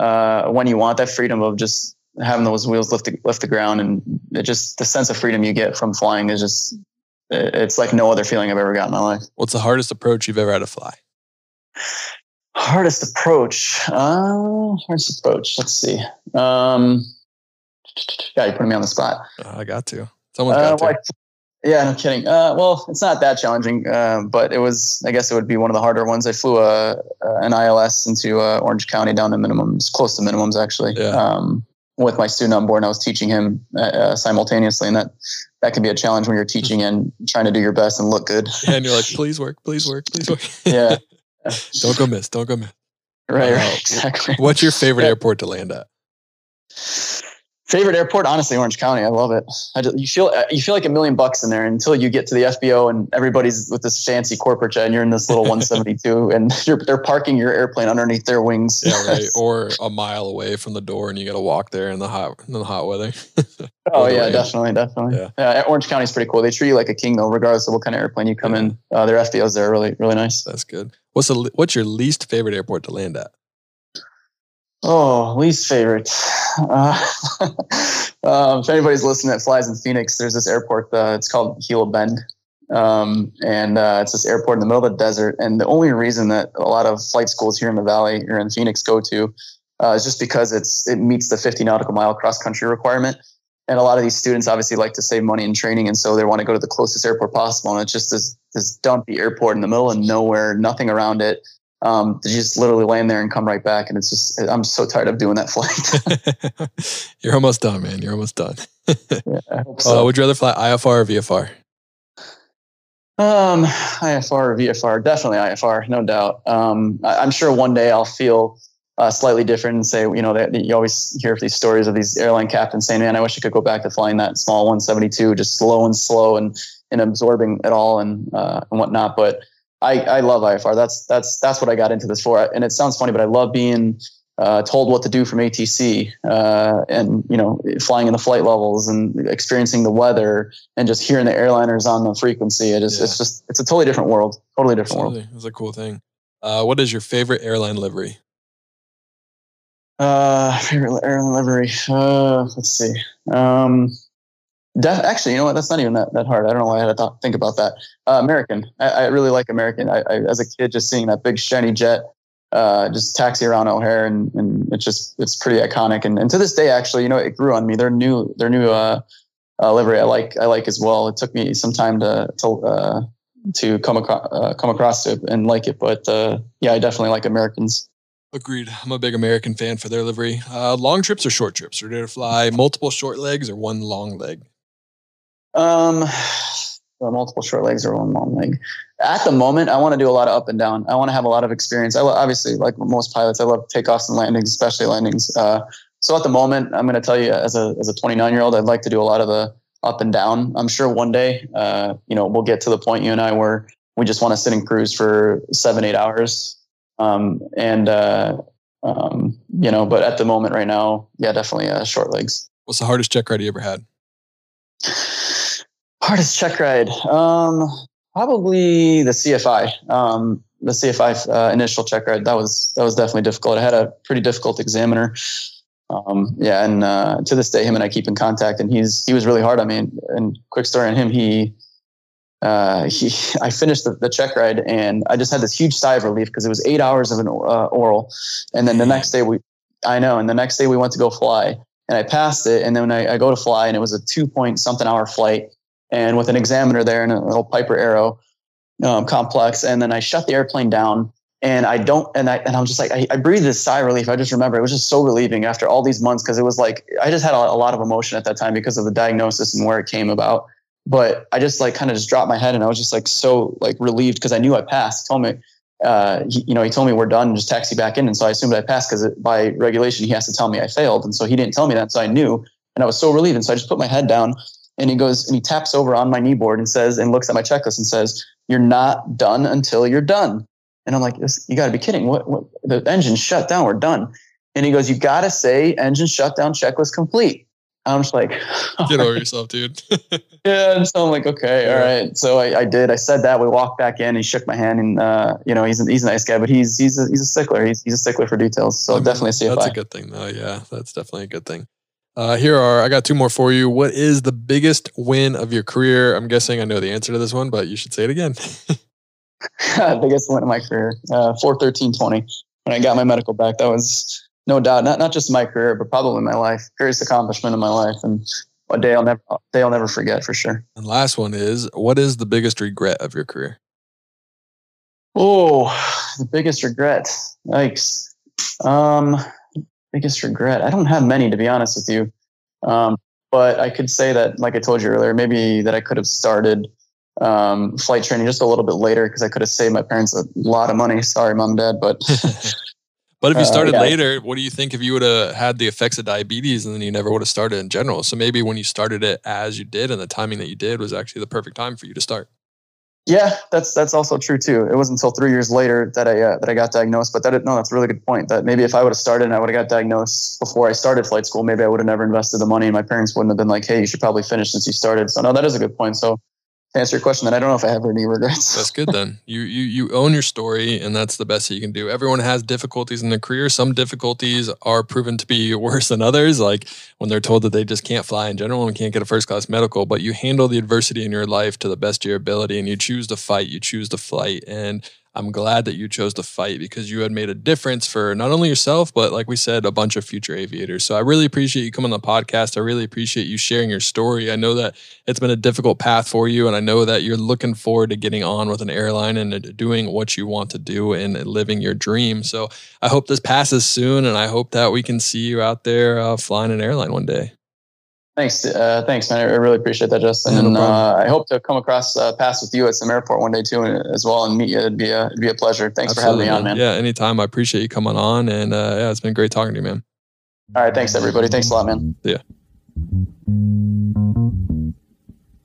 uh, when you want, that freedom of just having those wheels lift the, lift the ground, and it just the sense of freedom you get from flying is just, it's like no other feeling I've ever got in my life. What's the hardest approach you've ever had to fly? Hardest approach. Uh, hardest approach. Let's see. Um, yeah, you're putting me on the spot. Uh, I got to. Someone's got uh, to. Well, I, yeah, no kidding. Uh, well, it's not that challenging, uh, but it was, I guess it would be one of the harder ones. I flew a, an I L S into uh, Orange County down to minimums, close to minimums, actually, yeah. um, with my student on board, and I was teaching him uh, simultaneously, and that That can be a challenge when you're teaching and trying to do your best and look good. Yeah, and you're like, please work, please work, please work. Yeah. Don't go miss, don't go miss. Right, right, exactly. What's your favorite yeah. airport to land at? Favorite airport, honestly, Orange County. I love it. I just, you feel you feel like a million bucks in there until you get to the F B O and everybody's with this fancy corporate jet and you're in this little one seventy-two and you're, they're parking your airplane underneath their wings. Yeah, right. Or a mile away from the door and you got to walk there in the hot in the hot weather. Oh yeah, rain. definitely, definitely. Yeah. yeah, Orange County's pretty cool. They treat you like a king though, regardless of what kind of airplane you come yeah. in. Uh, their F B Os there are really, really nice. That's good. What's the what's your least favorite airport to land at? Oh, least favorite. Uh, um, if anybody's listening that flies in Phoenix, there's this airport. Uh, it's called Gila Bend. Um, and uh, it's this airport in the middle of the desert. And the only reason that a lot of flight schools here in the Valley or in Phoenix go to uh, is just because it's it meets the fifty nautical mile cross-country requirement. And a lot of these students obviously like to save money in training, and so they want to go to the closest airport possible. And it's just this, this dumpy airport in the middle of nowhere, nothing around it. Um, they just literally land there and come right back. And it's just, I'm so tired of doing that flight. You're almost done, man. You're almost done. Yeah, I hope so. Uh, would you rather fly I F R or V F R? Um, I F R or V F R? Definitely I F R, no doubt. Um, I, I'm sure one day I'll feel uh, slightly different and say, you know, that you always hear these stories of these airline captains saying, man, I wish I could go back to flying that small one seventy-two, just slow and slow and, and absorbing it all and, uh, and whatnot. But I, I love I F R. That's that's that's what I got into this for. And it sounds funny, but I love being uh, told what to do from A T C uh, and, you know, flying in the flight levels and experiencing the weather and just hearing the airliners on the frequency. It is, yeah. It's just, it's a totally different world. Totally different Absolutely. world. It's a cool thing. Uh, what is your favorite airline livery? Uh, favorite airline livery. Uh, let's see. Um, Def- actually, you know what? That's not even that, that hard. I don't know why I had to th- think about that. Uh, American. I, I really like American. I, I, as a kid, just seeing that big shiny jet uh, just taxi around O'Hare, and, and it's just it's pretty iconic. And, and to this day, actually, you know, it grew on me. Their new their new uh, uh, livery, I like I like as well. It took me some time to to uh, to come across uh, come across it and like it, but uh, yeah, I definitely like Americans. Agreed. I'm a big American fan for their livery. Uh, long trips or short trips? Or do they fly multiple short legs or one long leg? Um, multiple short legs or one long leg. At the moment, I want to do a lot of up and down. I want to have a lot of experience. I lo- obviously, like most pilots, I love takeoffs and landings, especially landings. Uh, so at the moment, I'm going to tell you, as a as a twenty-nine year old, I'd like to do a lot of the up and down. I'm sure one day, uh, you know, we'll get to the point, you and I, where we just want to sit and cruise for seven, eight hours. Um, and uh, um, you know, but at the moment, right now, yeah, definitely uh, short legs. What's the hardest check ride you ever had? Hardest check ride, um, probably the C F I, um, the C F I uh, initial check ride. That was that was definitely difficult. I had a pretty difficult examiner. Um, yeah, and uh, to this day, him and I keep in contact, and he's he was really hard on me. And, and quick story on him, he uh, he I finished the, the check ride, and I just had this huge sigh of relief because it was eight hours of an uh, oral, and then the next day we, I know, and the next day we went to go fly, and I passed it, and then I, I go to fly, and it was a two point something hour flight. And with an examiner there and a little Piper Arrow um, complex. And then I shut the airplane down and I don't, and I, and I'm just like, I, I breathed this sigh of relief. I just remember it was just so relieving after all these months. Cause it was like, I just had a, a lot of emotion at that time because of the diagnosis and where it came about. But I just like kind of just dropped my head and I was just like, so like relieved. Cause I knew I passed. He told me, uh, he, you know, he told me we're done and just taxi back in. And so I assumed I passed cause it, by regulation, he has to tell me I failed. And so he didn't tell me that. So I knew, and I was so relieved. And so I just put my head down. And he goes and he taps over on my knee board and says, and looks at my checklist and says, "You're not done until you're done." And I'm like, "You got to be kidding! What, what? The engine shut down. We're done." And he goes, "You got to say engine shut down, checklist complete." I'm just like, "Get over yourself, dude." Yeah. And so I'm like, "Okay, all right." So I, I did. I said that. We walked back in. He shook my hand, and uh, you know, he's a, he's a nice guy, but he's he's a, he's a stickler. He's he's a stickler for details. So I mean, definitely see. That's a good thing, though. Yeah, that's definitely a good thing. Uh, here are, I got two more for you. What is the biggest win of your career? I'm guessing I know the answer to this one, but you should say it again. Biggest win of my career, uh, four thirteen twenty. When I got my medical back, that was no doubt, not, not just my career, but probably my life. Greatest accomplishment of my life. And a day I'll never, a day I'll never forget for sure. And last one is, what is the biggest regret of your career? Oh, the biggest regret. Yikes. Um, Biggest regret. I don't have many, to be honest with you. Um, but I could say that, like I told you earlier, maybe that I could have started um, flight training just a little bit later because I could have saved my parents a lot of money. Sorry, mom, dad, but But if you started uh, yeah. later, what do you think if you would have had the effects of diabetes and then you never would have started in general? So maybe when you started it as you did and the timing that you did was actually the perfect time for you to start. Yeah, that's that's also true too. It wasn't until three years later that I uh, that I got diagnosed. But that no, that's a really good point. That maybe if I would have started and I would have got diagnosed before I started flight school, maybe I would have never invested the money, and my parents wouldn't have been like, "Hey, you should probably finish since you started." So no, that is a good point. So to answer your question, then I don't know if I have any regrets. That's good then. You you you own your story, and that's the best that you can do. Everyone has difficulties in their career. Some difficulties are proven to be worse than others, like when they're told that they just can't fly in general and can't get a first-class medical, but you handle the adversity in your life to the best of your ability, and you choose to fight, you choose to flight. And I'm glad that you chose to fight because you had made a difference for not only yourself, but like we said, a bunch of future aviators. So I really appreciate you coming on the podcast. I really appreciate you sharing your story. I know that it's been a difficult path for you. And I know that you're looking forward to getting on with an airline and doing what you want to do and living your dream. So I hope this passes soon. And I hope that we can see you out there uh, flying an airline one day. Thanks. Uh, thanks, man. I really appreciate that, Justin. Yeah, no and uh, I hope to come across uh, pass with you at some airport one day too as well and meet you. It'd be a, it'd be a pleasure. Thanks Absolutely, for having me on, man. Yeah, anytime. I appreciate you coming on. And uh, yeah, it's been great talking to you, man. All right. Thanks, everybody. Thanks a lot, man. Yeah.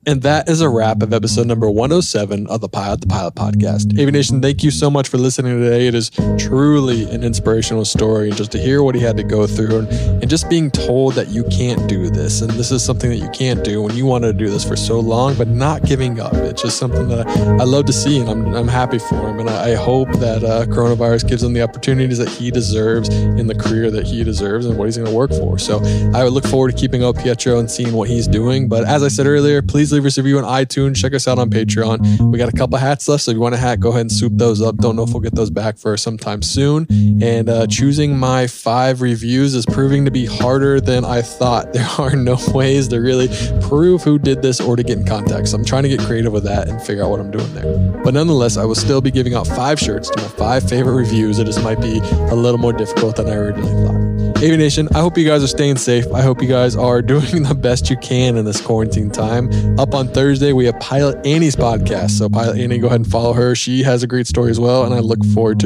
And that is a wrap of episode number one oh seven of the Pilot the Pilot podcast. Aviation, thank you so much for listening today. It is truly an inspirational story. And just to hear what he had to go through and, and just being told that you can't do this. And this is something that you can't do when you wanted to do this for so long, but not giving up. It's just something that I, I love to see and I'm, I'm happy for him. And I, I hope that uh, coronavirus gives him the opportunities that he deserves in the career that he deserves and what he's going to work for. So I would look forward to keeping up Pietro and seeing what he's doing. But as I said earlier, please leave us a review on iTunes. Check us out on Patreon. We got a couple hats left, so if you want a hat, go ahead and swoop those up. Don't know if we'll get those back for sometime soon. And uh, choosing my five reviews is proving to be harder than I thought. There are no ways to really prove who did this or to get in contact. So I'm trying to get creative with that and figure out what I'm doing there. But nonetheless, I will still be giving out five shirts to my five favorite reviews. It just might be a little more difficult than I originally thought. Aviation, I hope you guys are staying safe. I hope you guys are doing the best you can in this quarantine time. Up on Thursday, we have Pilot Annie's podcast. So Pilot Annie, go ahead and follow her. She has a great story as well. And I look forward to